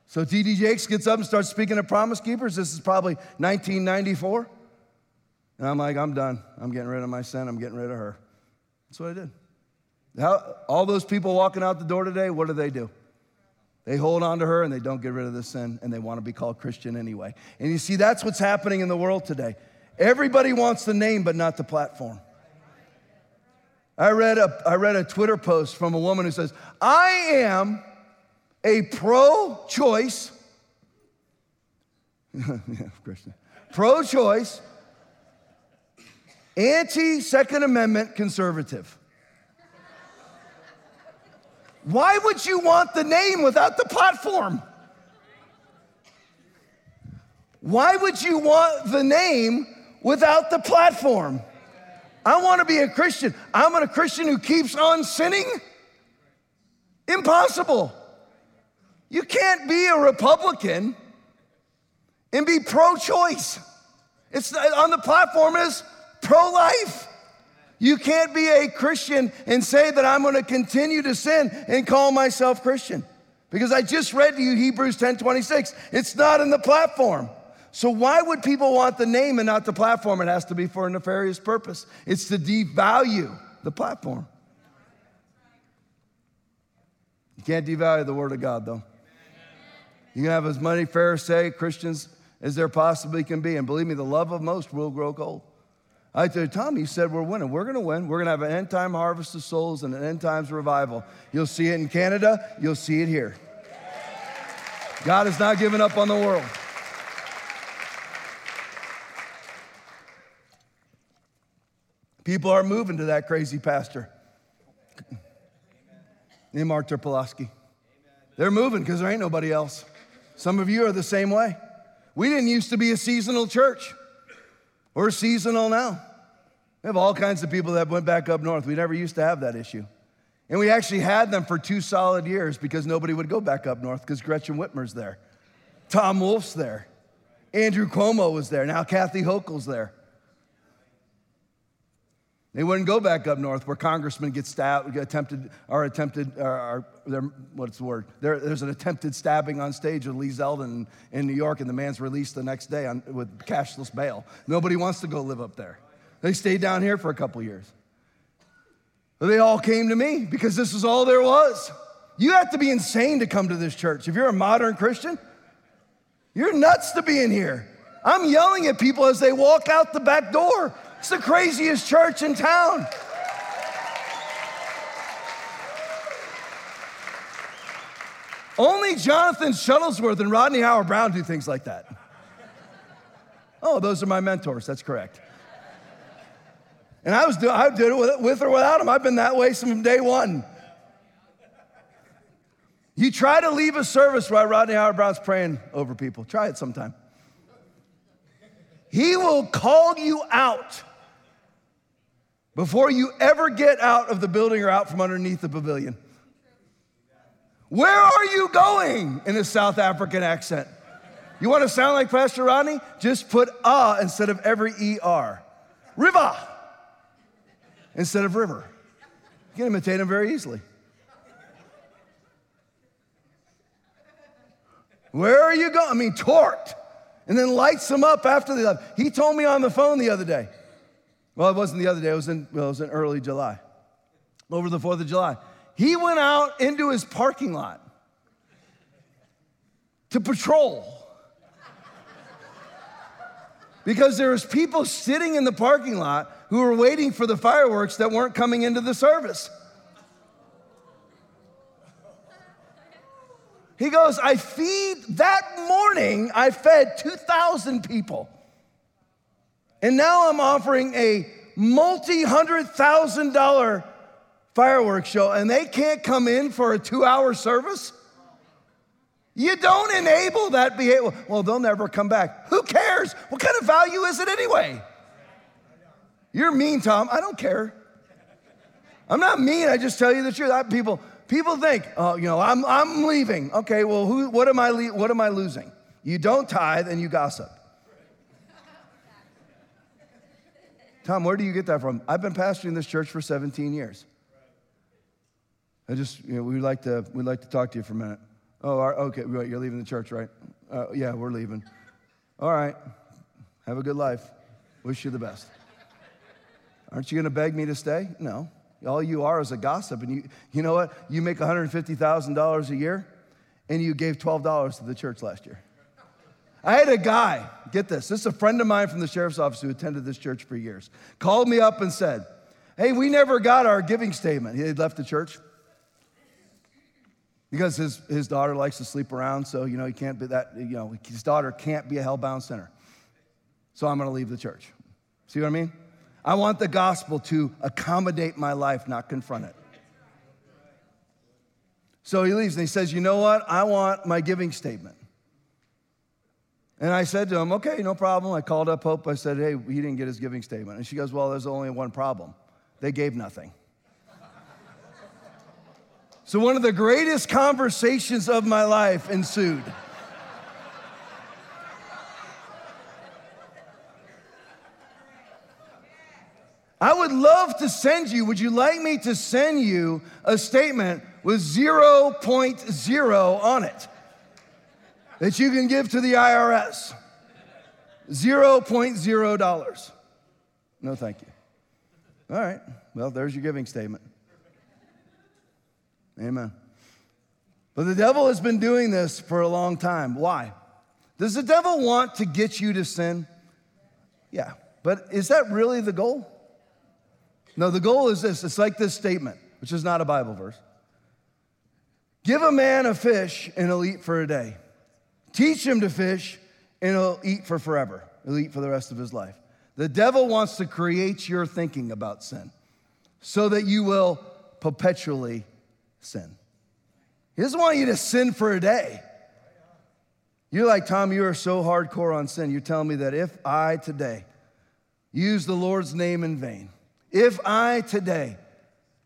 so T D Jakes gets up and starts speaking to Promise Keepers. This is probably nineteen ninety-four. And I'm like, I'm done. I'm getting rid of my sin. I'm getting rid of her. That's what I did. How, all those people walking out the door today, what do they do? They hold on to her and they don't get rid of the sin, and they want to be called Christian anyway. And you see, that's what's happening in the world today. Everybody wants the name but not the platform. I read a, I read a Twitter post from a woman who says, I am a pro-choice yeah, of course not. Pro-choice, anti-Second Amendment conservative. Why would you want the name without the platform? Why would you want the name without the platform? I want to be a Christian. I'm a Christian who keeps on sinning? Impossible. You can't be a Republican and be pro-choice. It's on the platform is pro-life. You can't be a Christian and say that I'm going to continue to sin and call myself Christian. Because I just read to you Hebrews ten twenty-six. It's not in the platform. So why would people want the name and not the platform? It has to be for a nefarious purpose. It's to devalue the platform. You can't devalue the Word of God, though. You can have as many Pharisaic Christians as there possibly can be. And believe me, the love of most will grow cold. I tell you, Tom, you said we're winning. We're going to win. We're going to have an end-time harvest of souls and an end-times revival. You'll see it in Canada. You'll see it here. God has not given up on the world. People are moving to that crazy pastor named Arthur Pulaski. They're moving because there ain't nobody else. Some of you are the same way. We didn't used to be a seasonal church. We're seasonal now. We have all kinds of people that went back up north. We never used to have that issue. And we actually had them for two solid years because nobody would go back up north because Gretchen Whitmer's there. Tom Wolf's there. Andrew Cuomo was there. Now Kathy Hochul's there. They wouldn't go back up north where congressmen get stabbed, get attempted, are attempted, are, are, what's the word? There, there's an attempted stabbing on stage with Lee Zeldin in New York, and the man's released the next day on, with cashless bail. Nobody wants to go live up there. They stayed down here for a couple years. But they all came to me because this is all there was. You have to be insane to come to this church. If you're a modern Christian, you're nuts to be in here. I'm yelling at people as they walk out the back door. It's the craziest church in town. Only Jonathan Shuttlesworth and Rodney Howard Brown do things like that. Oh, those are my mentors. That's correct. And I was do- I did it with, with or without them. I've been that way from day one. You try to leave a service while Rodney Howard Brown's praying over people. Try it sometime. He will call you out before you ever get out of the building or out from underneath the pavilion. Where are you going in a South African accent? You want to sound like Pastor Rodney? Just put ah instead of every E R. River instead of river. You can imitate him very easily. Where are you going? I mean, torqued. And then lights them up after they left. He told me on the phone the other day. Well, it wasn't the other day. It was in, well, it was in early July, over the fourth of July. He went out into his parking lot to patrol because there was people sitting in the parking lot who were waiting for the fireworks that weren't coming into the service. He goes, I feed, that morning I fed two thousand people. And now I'm offering a multi-hundred thousand dollar fireworks show and they can't come in for a two hour service? You don't enable that behavior. Well, they'll never come back. Who cares? What kind of value is it anyway? You're mean, Tom. I don't care. I'm not mean. I just tell you the truth. I, people... People think, oh, you know, I'm I'm leaving. Okay, well, who? What am I? Le- what am I losing? You don't tithe and you gossip. Tom, where do you get that from? I've been pastoring this church for seventeen years. I just, you know, we'd like to we'd like to talk to you for a minute. Oh, our, okay, right, you're leaving the church, right? Uh, yeah, we're leaving. All right, have a good life. Wish you the best. Aren't you going to beg me to stay? No. All you are is a gossip. And you you know what? You make one hundred fifty thousand dollars a year, and you gave twelve dollars to the church last year. I had a guy, get this, this is a friend of mine from the sheriff's office who attended this church for years, called me up and said, hey, we never got our giving statement. He had left the church. because his, his daughter likes to sleep around, so, you know, he can't be that, you know, his daughter can't be a hell-bound sinner. So I'm going to leave the church. See what I mean? I want the gospel to accommodate my life, not confront it. So he leaves and he says, you know what? I want my giving statement. And I said to him, okay, no problem. I called up Hope. I said, hey, he didn't get his giving statement. And she goes, well, there's only one problem. They gave nothing. So one of the greatest conversations of my life ensued. I would love to send you, would you like me to send you a statement with zero point zero on it that you can give to the I R S? zero point zero dollars. No, thank you. All right, well, there's your giving statement. Amen. But the devil has been doing this for a long time. Why? Does the devil want to get you to sin? Yeah, but is that really the goal? No, the goal is this. It's like this statement, which is not a Bible verse. Give a man a fish, and he'll eat for a day. Teach him to fish, and he'll eat for forever. He'll eat for the rest of his life. The devil wants to create your thinking about sin so that you will perpetually sin. He doesn't want you to sin for a day. You're like, Tom, you are so hardcore on sin. You're telling me that if I today use the Lord's name in vain, if I today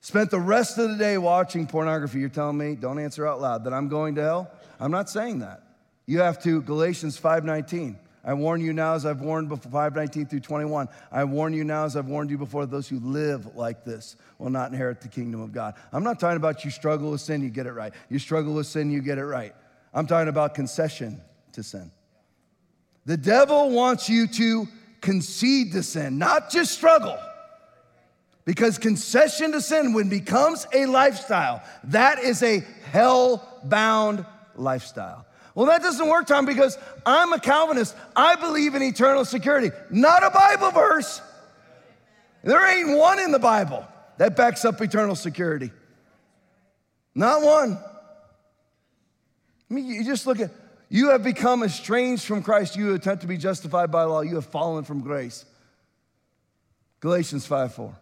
spent the rest of the day watching pornography, you're telling me, don't answer out loud, that I'm going to hell? I'm not saying that. You have to, Galatians five nineteen. I warn you now as I've warned before, five nineteen through twenty-one. I warn you now as I've warned you before, those who live like this will not inherit the kingdom of God. I'm not talking about you struggle with sin, you get it right. You struggle with sin, you get it right. I'm talking about concession to sin. The devil wants you to concede to sin, not just struggle. Because concession to sin, when it becomes a lifestyle, that is a hell-bound lifestyle. Well, that doesn't work, Tom, because I'm a Calvinist. I believe in eternal security, not a Bible verse. There ain't one in the Bible that backs up eternal security. Not one. I mean, you just look at, you have become estranged from Christ. You attempt to be justified by law. You have fallen from grace. Galatians five four.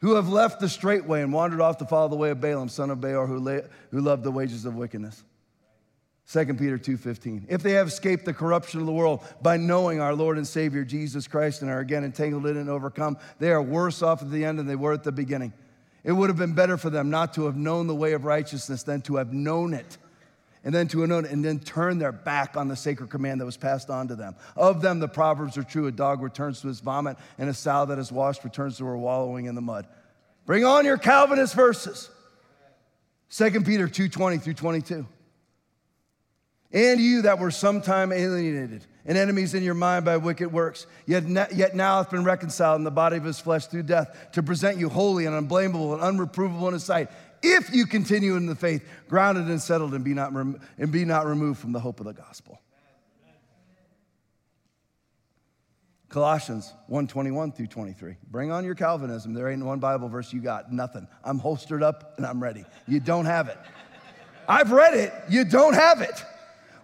Who have left the straight way and wandered off to follow the way of Balaam, son of Beor, who, la- who loved the wages of wickedness. Second Peter two fifteen. If they have escaped the corruption of the world by knowing our Lord and Savior Jesus Christ and are again entangled in and overcome, they are worse off at the end than they were at the beginning. It would have been better for them not to have known the way of righteousness than to have known it, and then to have known it, and then turn their back on the sacred command that was passed on to them. Of them, the Proverbs are true. A dog returns to his vomit, and a sow that is washed returns to her wallowing in the mud. Bring on your Calvinist verses. Second Peter two twenty through twenty-two. And you that were sometime alienated and enemies in your mind by wicked works, yet, ne- yet now hath been reconciled in the body of his flesh through death, to present you holy and unblameable and unreprovable in his sight, if you continue in the faith, grounded and settled, and be not rem- and be not removed from the hope of the gospel. Colossians one twenty-one through twenty-three. Bring on your Calvinism. There ain't one Bible verse you got. Nothing. I'm holstered up and I'm ready. You don't have it. I've read it. You don't have it.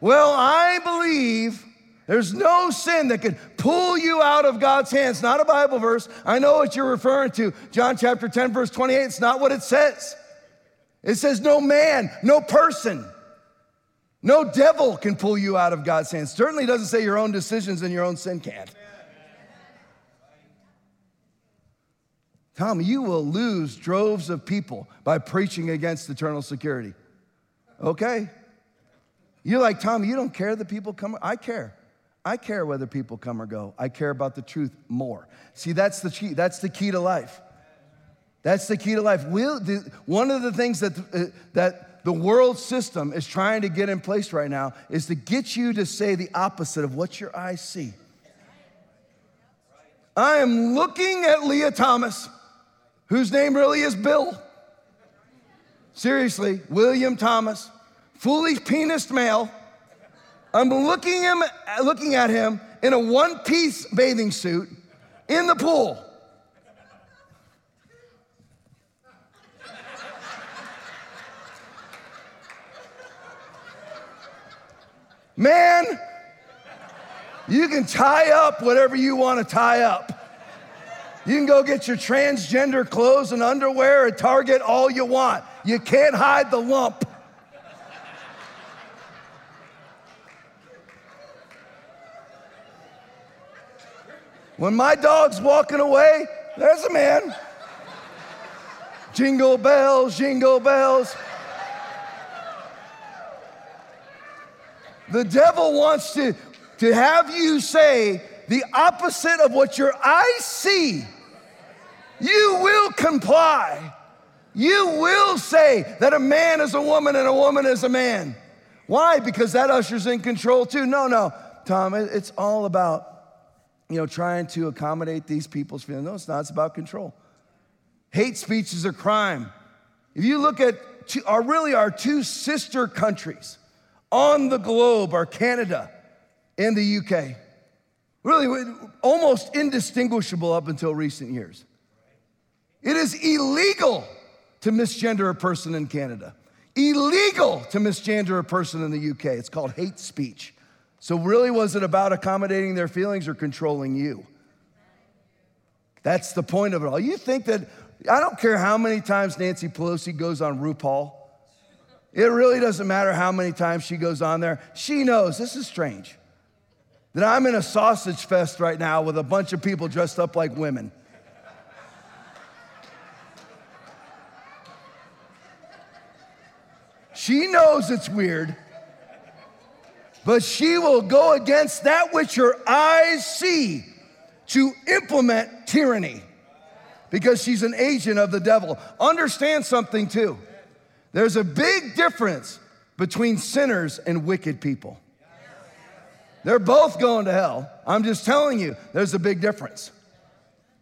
Well, I believe there's no sin that can pull you out of God's hands. Not a Bible verse. I know what you're referring to. John chapter ten, verse twenty-eight. It's not what it says. It says no man, no person, no devil can pull you out of God's hands. Certainly doesn't say your own decisions and your own sin can't. Tom, you will lose droves of people by preaching against eternal security. Okay. You're like, Tom, you don't care that people come? I care. I care whether people come or go. I care about the truth more. See, that's the key. That's the key to life. That's the key to life. We'll, the, one of the things that, uh, that the world system is trying to get in place right now is to get you to say the opposite of what your eyes see. I am looking at Leah Thomas, whose name really is Bill. Seriously, William Thomas, fully penised male. I'm looking, him, looking at him in a one-piece bathing suit in the pool. Man, you can tie up whatever you want to tie up. You can go get your transgender clothes and underwear at Target all you want. You can't hide the lump. When my dog's walking away, there's a man. Jingle bells, jingle bells. The devil wants to, to have you say the opposite of what your eyes see. You will comply. You will say that a man is a woman and a woman is a man. Why? Because that ushers in control too. No, no, Tom, it's all about, you know, trying to accommodate these people's feelings. No, it's not. It's about control. Hate speech is a crime. If you look at two, are really our two sister countries on the globe are Canada and the U K. Really, almost indistinguishable up until recent years. It is illegal to misgender a person in Canada. Illegal to misgender a person in the U K. It's called hate speech. So really, was it about accommodating their feelings or controlling you? That's the point of it all. You think that, I don't care how many times Nancy Pelosi goes on RuPaul. It really doesn't matter how many times she goes on there. She knows, this is strange, that I'm in a sausage fest right now with a bunch of people dressed up like women. She knows it's weird. But she will go against that which her eyes see to implement tyranny because she's an agent of the devil. Understand something too. There's a big difference between sinners and wicked people. They're both going to hell. I'm just telling you, there's a big difference.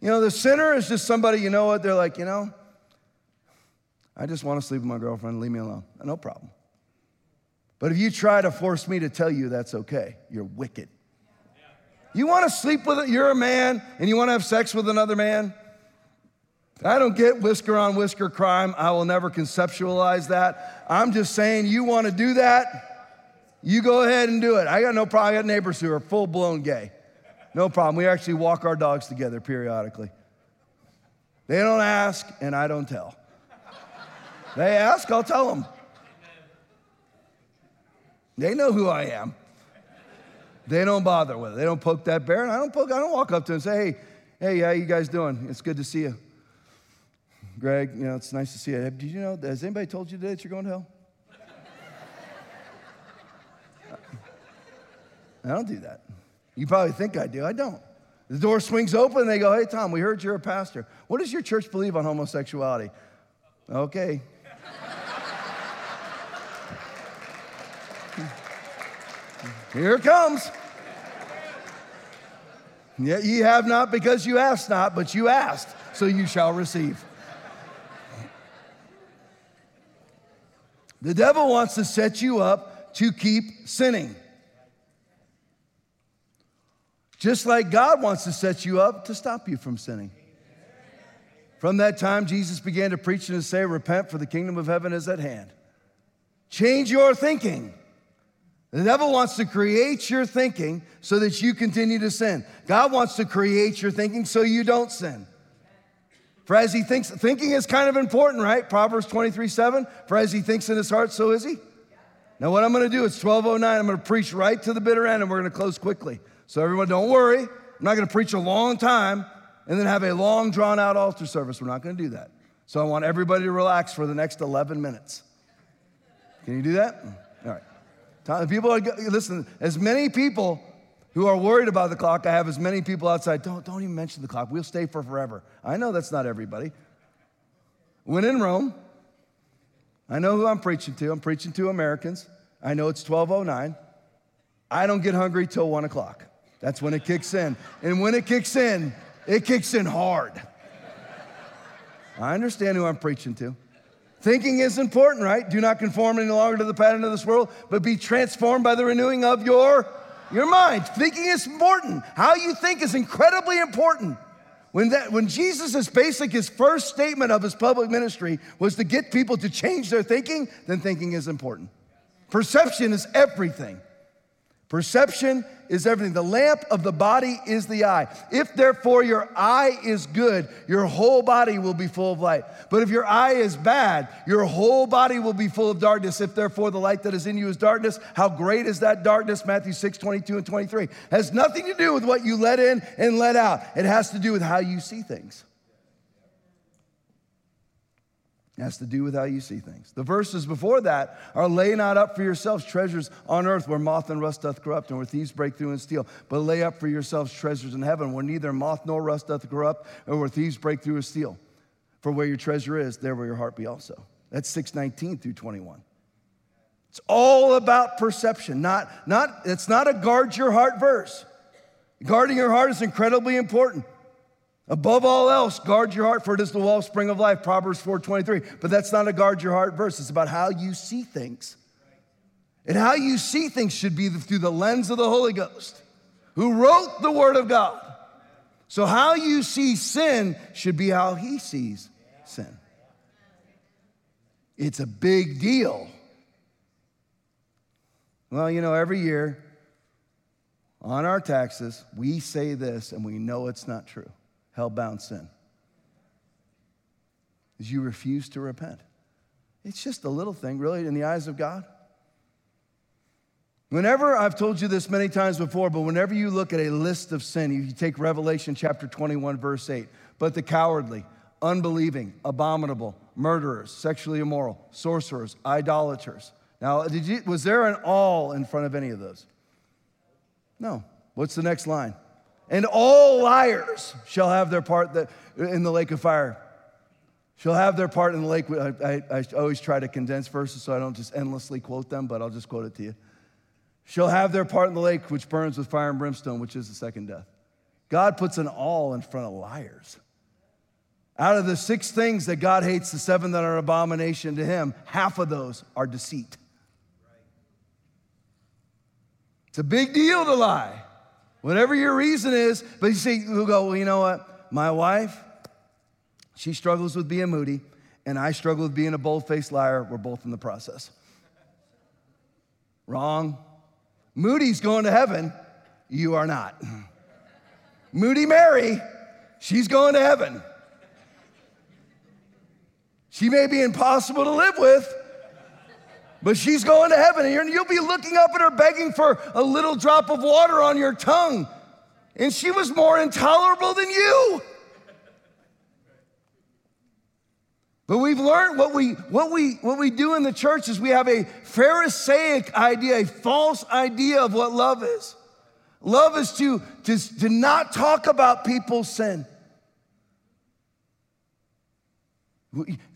You know, the sinner is just somebody, you know what, they're like, you know, I just want to sleep with my girlfriend, leave me alone. No problem. But if you try to force me to tell you that's okay, you're wicked. You want to sleep with it, you're a man, and you want to have sex with another man? I don't get whisker on whisker crime. I will never conceptualize that. I'm just saying you want to do that, you go ahead and do it. I got no problem. I got neighbors who are full-blown gay. No problem. We actually walk our dogs together periodically. They don't ask, and I don't tell. They ask, I'll tell them. They know who I am. They don't bother with it. They don't poke that bear, and I don't poke. I don't walk up to him and say, "Hey, hey, how you guys doing? It's good to see you, Greg. You know, it's nice to see you. Did you know? Has anybody told you today that you're going to hell?" I don't do that. You probably think I do. I don't. The door swings open, and they go, "Hey, Tom, we heard you're a pastor. What does your church believe on homosexuality?" Okay. Here it comes. Yet ye have not because you asked not, but you asked, so you shall receive. The devil wants to set you up to keep sinning. Just like God wants to set you up to stop you from sinning. From that time, Jesus began to preach and to say, repent, for the kingdom of heaven is at hand. Change your thinking. The devil wants to create your thinking so that you continue to sin. God wants to create your thinking so you don't sin. For as he thinks, thinking is kind of important, right? Proverbs twenty-three seven, for as he thinks in his heart, so is he. Now what I'm going to do, it's twelve oh nine, I'm going to preach right to the bitter end, and we're going to close quickly. So everyone, don't worry. I'm not going to preach a long time and then have a long, drawn-out altar service. We're not going to do that. So I want everybody to relax for the next eleven minutes. Can you do that? All right. People are, listen, as many people who are worried about the clock, I have as many people outside, don't, don't even mention the clock. We'll stay for forever. I know that's not everybody. When in Rome, I know who I'm preaching to. I'm preaching to Americans. I know it's twelve oh nine. I don't get hungry till one o'clock. That's when it kicks in. And when it kicks in, it kicks in hard. I understand who I'm preaching to. Thinking is important, right? Do not conform any longer to the pattern of this world, but be transformed by the renewing of your, your mind. Thinking is important. How you think is incredibly important. When, that, when Jesus is basic, his first statement of his public ministry was to get people to change their thinking, then thinking is important. Perception is everything. Perception is everything. The lamp of the body is the eye. If therefore your eye is good, your whole body will be full of light. But if your eye is bad, your whole body will be full of darkness. If therefore the light that is in you is darkness, how great is that darkness? Matthew six, twenty-two and twenty-three. It has nothing to do with what you let in and let out. It has to do with how you see things. It has to do with how you see things. The verses before that are, lay not up for yourselves treasures on earth where moth and rust doth corrupt and where thieves break through and steal, but lay up for yourselves treasures in heaven where neither moth nor rust doth corrupt and where thieves break through and steal. For where your treasure is, there will your heart be also. That's six nineteen through twenty-one. It's all about perception. Not, not, it's not a guard your heart verse. Guarding your heart is incredibly important. Above all else, guard your heart, for it is the wellspring of life, Proverbs four twenty-three. But that's not a guard your heart verse. It's about how you see things. And how you see things should be through the lens of the Holy Ghost, who wrote the Word of God. So how you see sin should be how he sees sin. It's a big deal. Well, you know, every year on our taxes, we say this and we know it's not true. Hell-bound sin is you refuse to repent. It's just a little thing, really, in the eyes of God. Whenever, I've told you this many times before, but whenever you look at a list of sin, you take Revelation chapter twenty-one, verse eight, but the cowardly, unbelieving, abominable, murderers, sexually immoral, sorcerers, idolaters. Now, did you, was there an all in front of any of those? No. What's the next line? And all liars shall have their part in the lake of fire. Shall have their part in the lake. I, I, I always try to condense verses so I don't just endlessly quote them, but I'll just quote it to you. Shall have their part in the lake which burns with fire and brimstone, which is the second death. God puts an all in front of liars. Out of the six things that God hates, the seven that are an abomination to him, half of those are deceit. It's a big deal to lie. Whatever your reason is, but you see, you go, well, you know what? My wife, she struggles with being moody, and I struggle with being a bold-faced liar. We're both in the process. Wrong. Moody's going to heaven. You are not. Moody Mary, she's going to heaven. She may be impossible to live with, but she's going to heaven, and you'll be looking up at her begging for a little drop of water on your tongue. And she was more intolerable than you. But we've learned what we, what we, what we do in the church is we have a Pharisaic idea, a false idea of what love is. Love is to, to, to not talk about people's sin.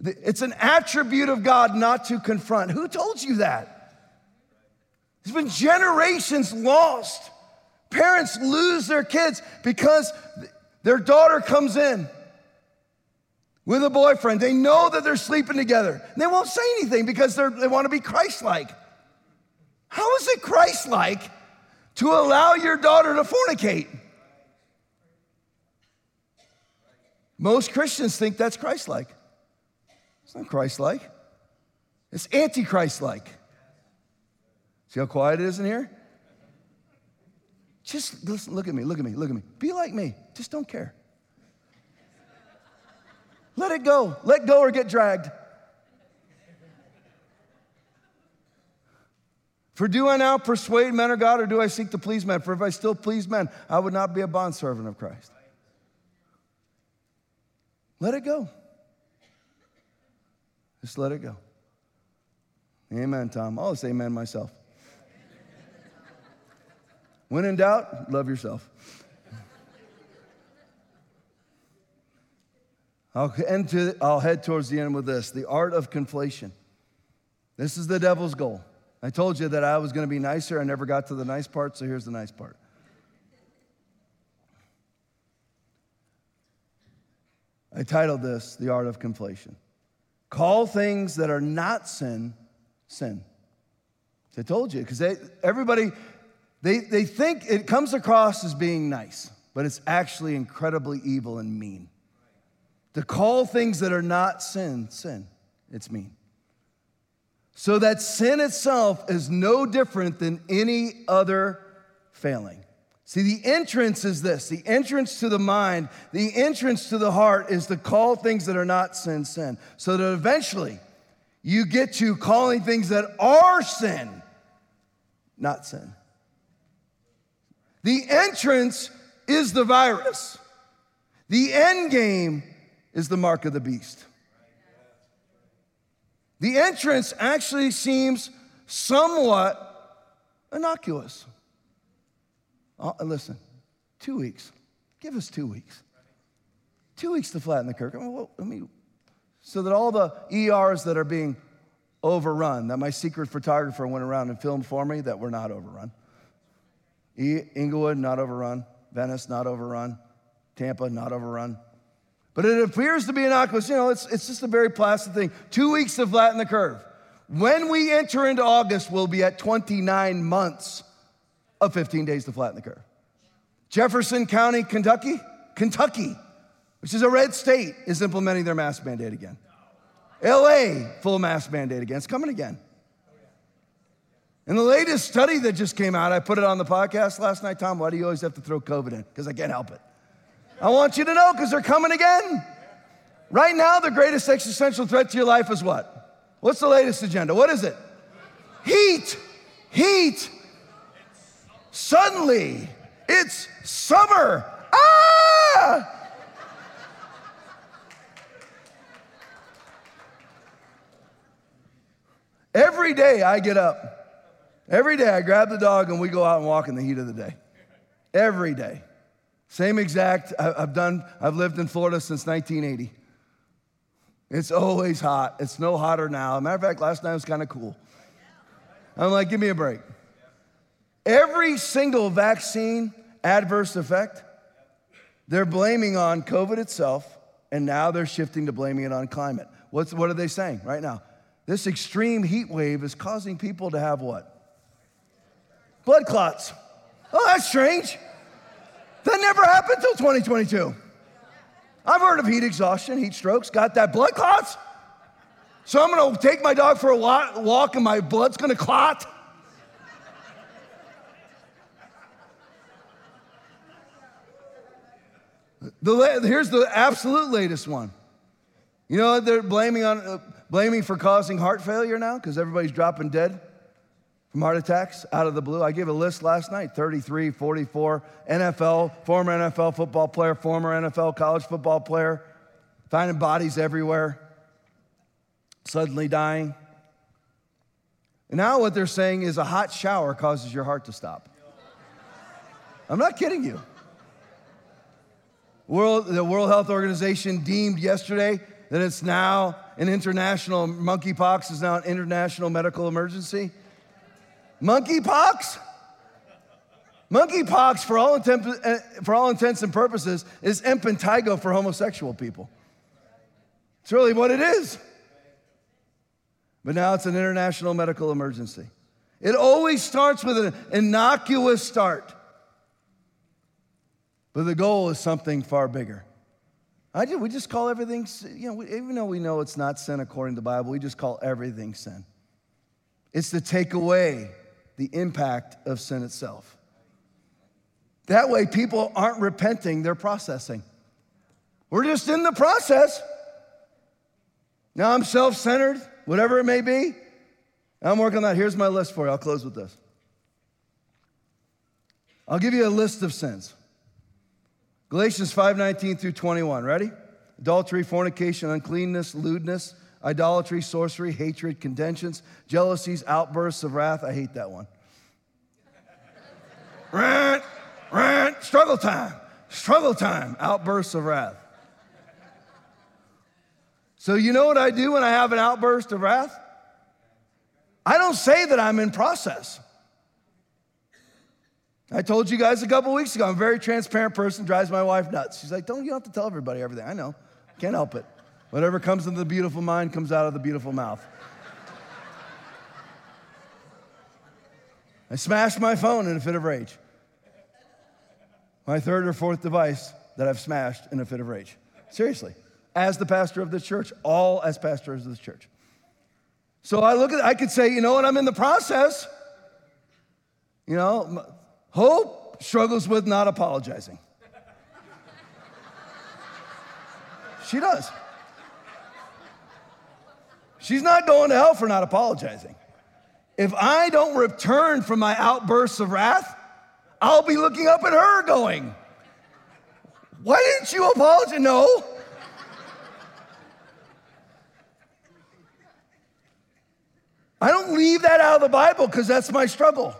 It's an attribute of God not to confront. Who told you that? There's been generations lost. Parents lose their kids because their daughter comes in with a boyfriend. They know that they're sleeping together. They won't say anything because they want to be Christ-like. How is it Christ-like to allow your daughter to fornicate? Most Christians think that's Christ-like. It's not Christ-like. It's anti-Christ-like. See how quiet it is in here? Just listen, look at me, look at me, look at me. Be like me. Just don't care. Let it go. Let go or get dragged. For do I now persuade men or God, or do I seek to please men? For if I still please men, I would not be a bondservant of Christ. Let it go. Just let it go. Amen, Tom. I'll say amen myself. When in doubt, love yourself. I'll, end to, I'll head towards the end with this, the art of conflation. This is the devil's goal. I told you that I was going to be nicer. I never got to the nice part, so here's the nice part. I titled this, The Art of Conflation. Call things that are not sin, sin. I told you, because everybody, they, they think it comes across as being nice, but it's actually incredibly evil and mean. To call things that are not sin, sin, it's mean. so that sin itself is no different than any other failing. See, the entrance is this. The entrance to the mind, the entrance to the heart is to call things that are not sin, sin. So that eventually you get to calling things that are sin, not sin. The entrance is the virus. The end game is the mark of the beast. The entrance actually seems somewhat innocuous. Oh, listen, two weeks. Give us two weeks. Two weeks to flatten the curve. I mean, so that all the E Rs that are being overrun, that my secret photographer went around and filmed for me, that we're not overrun. E- Inglewood, not overrun. Venice, not overrun. Tampa, not overrun. But it appears to be innocuous. You know, it's, it's just a very plastic thing. Two weeks to flatten the curve. When we enter into August, we'll be at twenty-nine months of fifteen days to flatten the curve. Jefferson County, Kentucky, Kentucky, which is a red state, is implementing their mask mandate again. L A, full mask mandate again. It's coming again. And the latest study that just came out, I put it on the podcast last night, Tom, why do you always have to throw COVID in? Because I can't help it. I want you to know because they're coming again. Right now, the greatest existential threat to your life is what? What's the latest agenda? What is it? Heat. Heat. Suddenly, it's summer. Ah! Every day I get up. Every day I grab the dog and we go out and walk in the heat of the day. Every day. Same exact, I've done, I've lived in Florida since nineteen eighty. It's always hot. It's no hotter now. As a matter of fact, last night was kind of cool. I'm like, give me a break. Every single vaccine adverse effect, they're blaming on COVID itself, and now they're shifting to blaming it on climate. What's, what are they saying right now? This extreme heat wave is causing people to have what? Blood clots. Oh, that's strange. That never happened till twenty twenty-two. I've heard of heat exhaustion, heat strokes, got that, blood clots. So I'm gonna take my dog for a walk and my blood's gonna clot. The la- here's the absolute latest one. You know what they're blaming on, uh, blaming for causing heart failure now? Because everybody's dropping dead from heart attacks out of the blue. I gave a list last night, thirty-three, forty-four, N F L, former N F L football player, former N F L college football player, finding bodies everywhere, suddenly dying. And now what they're saying is a hot shower causes your heart to stop. I'm not kidding you. World, the World Health Organization deemed yesterday that it's now an international, monkeypox is now an international medical emergency. Monkeypox? Monkeypox, for all, intemp- for all intents and purposes, is impetigo for homosexual people. It's really what it is. But now it's an international medical emergency. It always starts with an innocuous start. But the goal is something far bigger. I do, we just call everything, you know, we, even though we know it's not sin according to the Bible, we just call everything sin. It's to take away the impact of sin itself. That way people aren't repenting, they're processing. We're just in the process. Now I'm self-centered, whatever it may be. I'm working on that. Here's my list for you. I'll close with this. I'll give you a list of sins. Galatians five nineteen through twenty-one, ready? Adultery, fornication, uncleanness, lewdness, idolatry, sorcery, hatred, contentions, jealousies, outbursts of wrath. I hate that one. Rant, rant, struggle time, struggle time, outbursts of wrath. So you know what I do when I have an outburst of wrath? I don't say that I'm in process. I told you guys a couple weeks ago, I'm a very transparent person, drives my wife nuts. She's like, don't you have to tell everybody everything. I know, can't help it. Whatever comes into the beautiful mind comes out of the beautiful mouth. I smashed my phone in a fit of rage. My third or fourth device that I've smashed in a fit of rage. Seriously, as the pastor of this church, all as pastors of this church. So I look at, I could say, you know what, I'm in the process. You know, Hope struggles with not apologizing. She does. She's not going to hell for not apologizing. If I don't return from my outbursts of wrath, I'll be looking up at her going, why didn't you apologize? No. I don't leave that out of the Bible because that's my struggle.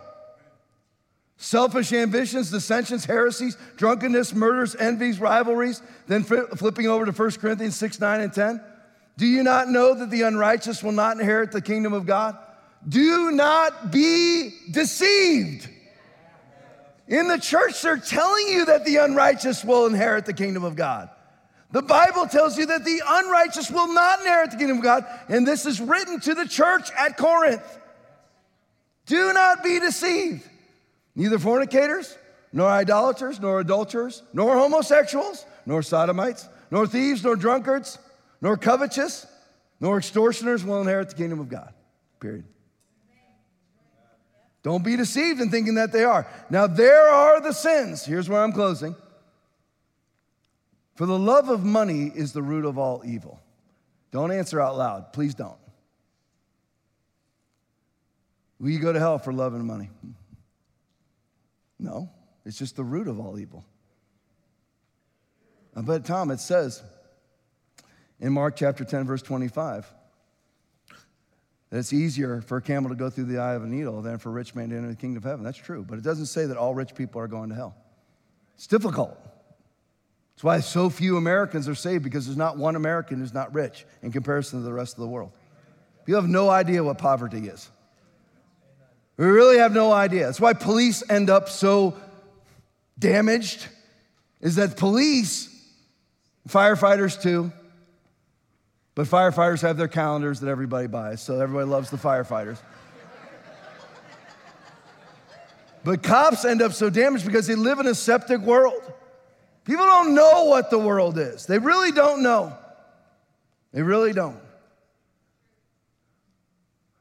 Selfish ambitions, dissensions, heresies, drunkenness, murders, envies, rivalries. Then flipping over to First Corinthians six, nine, and ten. Do you not know that the unrighteous will not inherit the kingdom of God? Do not be deceived. In the church, they're telling you that the unrighteous will inherit the kingdom of God. The Bible tells you that the unrighteous will not inherit the kingdom of God, and this is written to the church at Corinth. Do not be deceived. Neither fornicators, nor idolaters, nor adulterers, nor homosexuals, nor sodomites, nor thieves, nor drunkards, nor covetous, nor extortioners will inherit the kingdom of God, period. Don't be deceived in thinking that they are. Now, there are the sins. Here's where I'm closing. For the love of money is the root of all evil. Don't answer out loud. Please don't. Will you go to hell for loving money? No, it's just the root of all evil. But Tom, it says in Mark chapter ten, verse twenty-five, that it's easier for a camel to go through the eye of a needle than for a rich man to enter the kingdom of heaven. That's true, but it doesn't say that all rich people are going to hell. It's difficult. That's why so few Americans are saved, because there's not one American who's not rich in comparison to the rest of the world. People have no idea what poverty is. We really have no idea. That's why police end up so damaged, is that police, firefighters too, but firefighters have their calendars that everybody buys, so everybody loves the firefighters. But cops end up so damaged because they live in a septic world. People don't know what the world is. They really don't know. They really don't.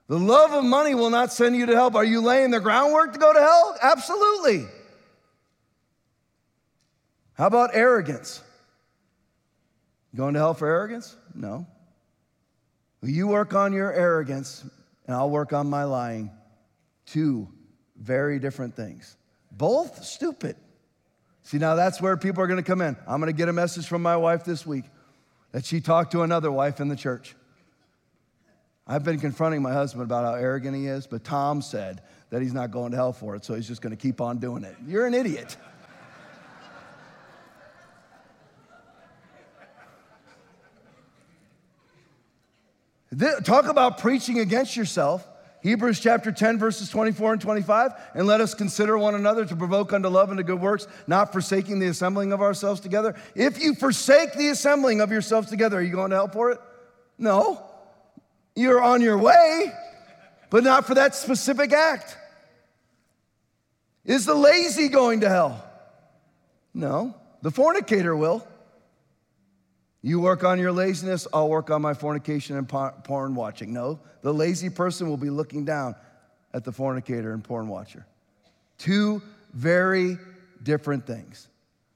The love of money will not send you to hell. Are you laying the groundwork to go to hell? Absolutely. How about arrogance? Going to hell for arrogance? No. You work on your arrogance, and I'll work on my lying. Two very different things. Both stupid. See, now that's where people are going to come in. I'm going to get a message from my wife this week that she talked to another wife in the church. I've been confronting my husband about how arrogant he is, but Tom said that he's not going to hell for it, so he's just going to keep on doing it. You're an idiot. Talk about preaching against yourself. Hebrews chapter ten, verses twenty-four and twenty-five, and let us consider one another to provoke unto love and to good works, not forsaking the assembling of ourselves together. If you forsake the assembling of yourselves together, are you going to hell for it? No. You're on your way, but not for that specific act. Is the lazy going to hell? No. The fornicator will. You work on your laziness, I'll work on my fornication and porn watching. No, the lazy person will be looking down at the fornicator and porn watcher. Two very different things.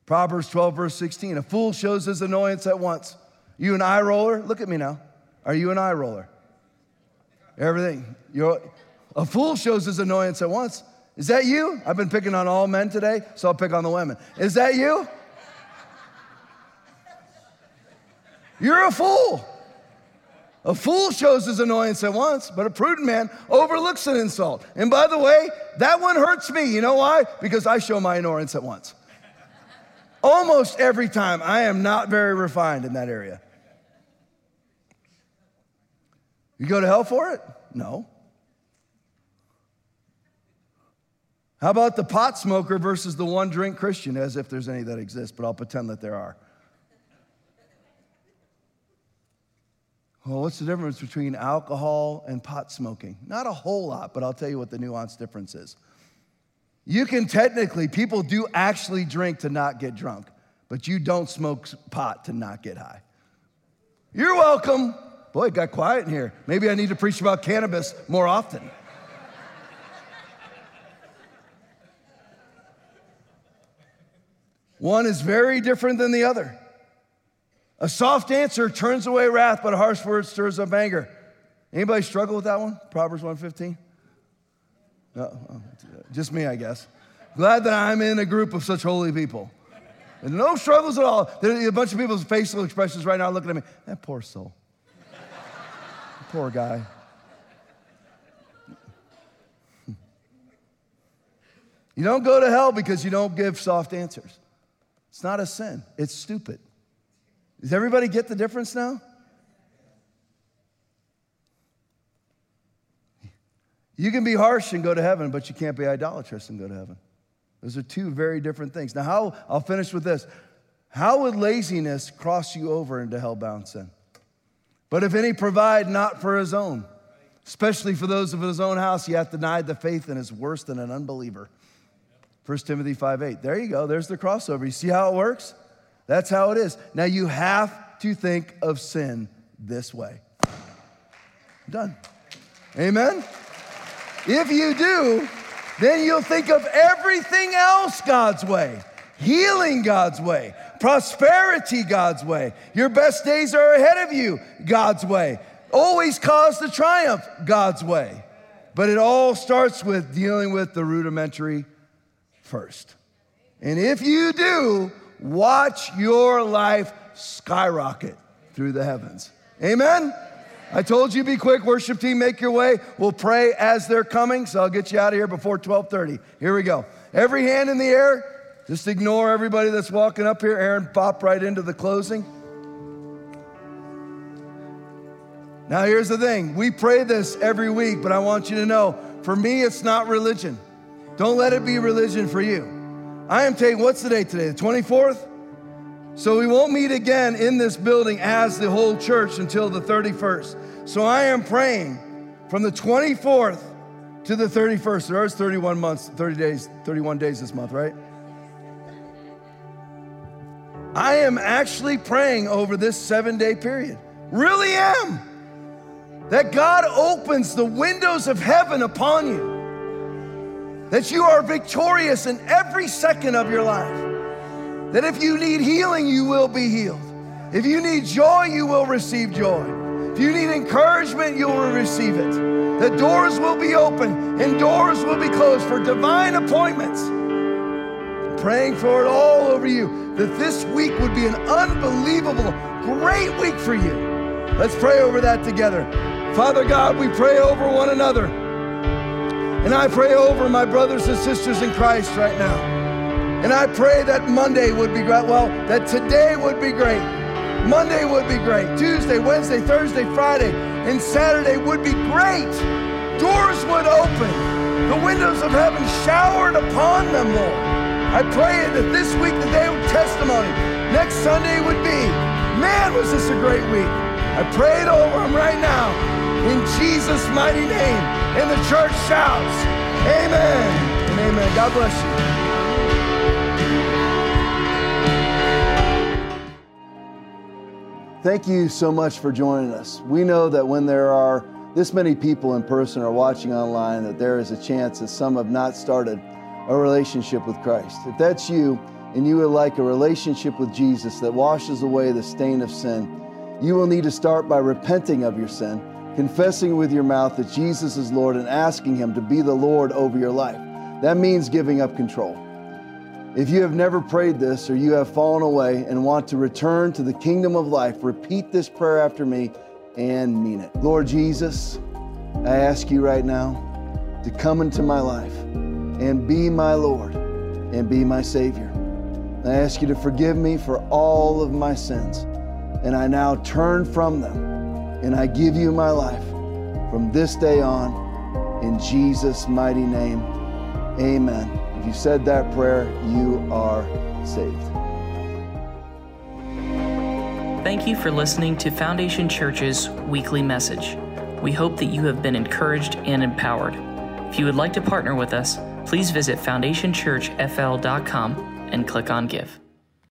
Proverbs twelve, verse sixteen, a fool shows his annoyance at once. You an eye roller? Look at me now. Are you an eye roller? Everything. You're, a fool shows his annoyance at once. Is that you? I've been picking on all men today, so I'll pick on the women. Is that you? You're a fool. A fool shows his annoyance at once, but a prudent man overlooks an insult. And by the way, that one hurts me. You know why? Because I show my annoyance at once. Almost every time, I am not very refined in that area. You go to hell for it? No. How about the pot smoker versus the one drink Christian? As if there's any that exist, but I'll pretend that there are. Well, what's the difference between alcohol and pot smoking? Not a whole lot, but I'll tell you what the nuanced difference is. You can technically, people do actually drink to not get drunk, but you don't smoke pot to not get high. You're welcome, Boy, it got quiet in here. Maybe I need to preach about cannabis more often. One is very different than the other. A soft answer turns away wrath, but a harsh word stirs up anger. Anybody struggle with that one? Proverbs one fifteen? No, just me, I guess. Glad that I'm in a group of such holy people. And no struggles at all. There's a bunch of people's facial expressions right now looking at me. That poor soul. Poor guy. You don't go to hell because you don't give soft answers. It's not a sin. It's stupid. Does everybody get the difference now? You can be harsh and go to heaven, but you can't be idolatrous and go to heaven. Those are two very different things. Now, how I'll finish with this. How would laziness cross you over into hell-bound sin? But if any provide not for his own, especially for those of his own house, he hath denied the faith and is worse than an unbeliever. First Timothy five eight. There you go. There's the crossover. You see how it works? That's how it is. Now, you have to think of sin this way. Done. Amen? If you do, then you'll think of everything else God's way. Healing God's way. Prosperity God's way. Your best days are ahead of you God's way. Always cause to triumph God's way. But it all starts with dealing with the rudimentary first. And if you do, watch your life skyrocket through the heavens. Amen? I told you be quick. Worship team, make your way. We'll pray as they're coming, so I'll get you out of here before twelve thirty. Here we go. Every hand in the air. Just ignore everybody that's walking up here. Aaron, pop right into the closing. Now, here's the thing. We pray this every week, but I want you to know, for me, it's not religion. Don't let it be religion for you. I am taking, what's the date today, the twenty-fourth? So we won't meet again in this building as the whole church until the thirty-first. So I am praying from the twenty-fourth to the thirty-first. There are thirty-one months, thirty days, thirty-one days this month, right? I am actually praying over this seven-day period. Really am. That God opens the windows of heaven upon you. That you are victorious in every second of your life. That if you need healing, you will be healed. If you need joy, you will receive joy. If you need encouragement, you will receive it. The doors will be open and doors will be closed for divine appointments. Praying for it all over you, that this week would be an unbelievable, great week for you. Let's pray over that together. Father God, we pray over one another. And I pray over my brothers and sisters in Christ right now. And I pray that Monday would be great. Well, that today would be great. Monday would be great. Tuesday, Wednesday, Thursday, Friday, and Saturday would be great. Doors would open. The windows of heaven showered upon them, Lord. I pray that this week the day of testimony, next Sunday would be, man, was this a great week. I pray it over them right now in Jesus' mighty name. And the church shouts, amen and amen. God bless you. Thank you so much for joining us. We know that when there are this many people in person or watching online, that there is a chance that some have not started a relationship with Christ. If that's you and you would like a relationship with Jesus that washes away the stain of sin, you will need to start by repenting of your sin, confessing with your mouth that Jesus is Lord and asking Him to be the Lord over your life. That means giving up control. If you have never prayed this or you have fallen away and want to return to the kingdom of life, repeat this prayer after me and mean it. Lord Jesus, I ask you right now to come into my life and be my Lord and be my Savior. I ask you to forgive me for all of my sins, and I now turn from them, and I give you my life from this day on, in Jesus' mighty name, amen. If you said that prayer, you are saved. Thank you for listening to Foundation Church's weekly message. We hope that you have been encouraged and empowered. If you would like to partner with us, please visit foundation church f l dot com and click on Give.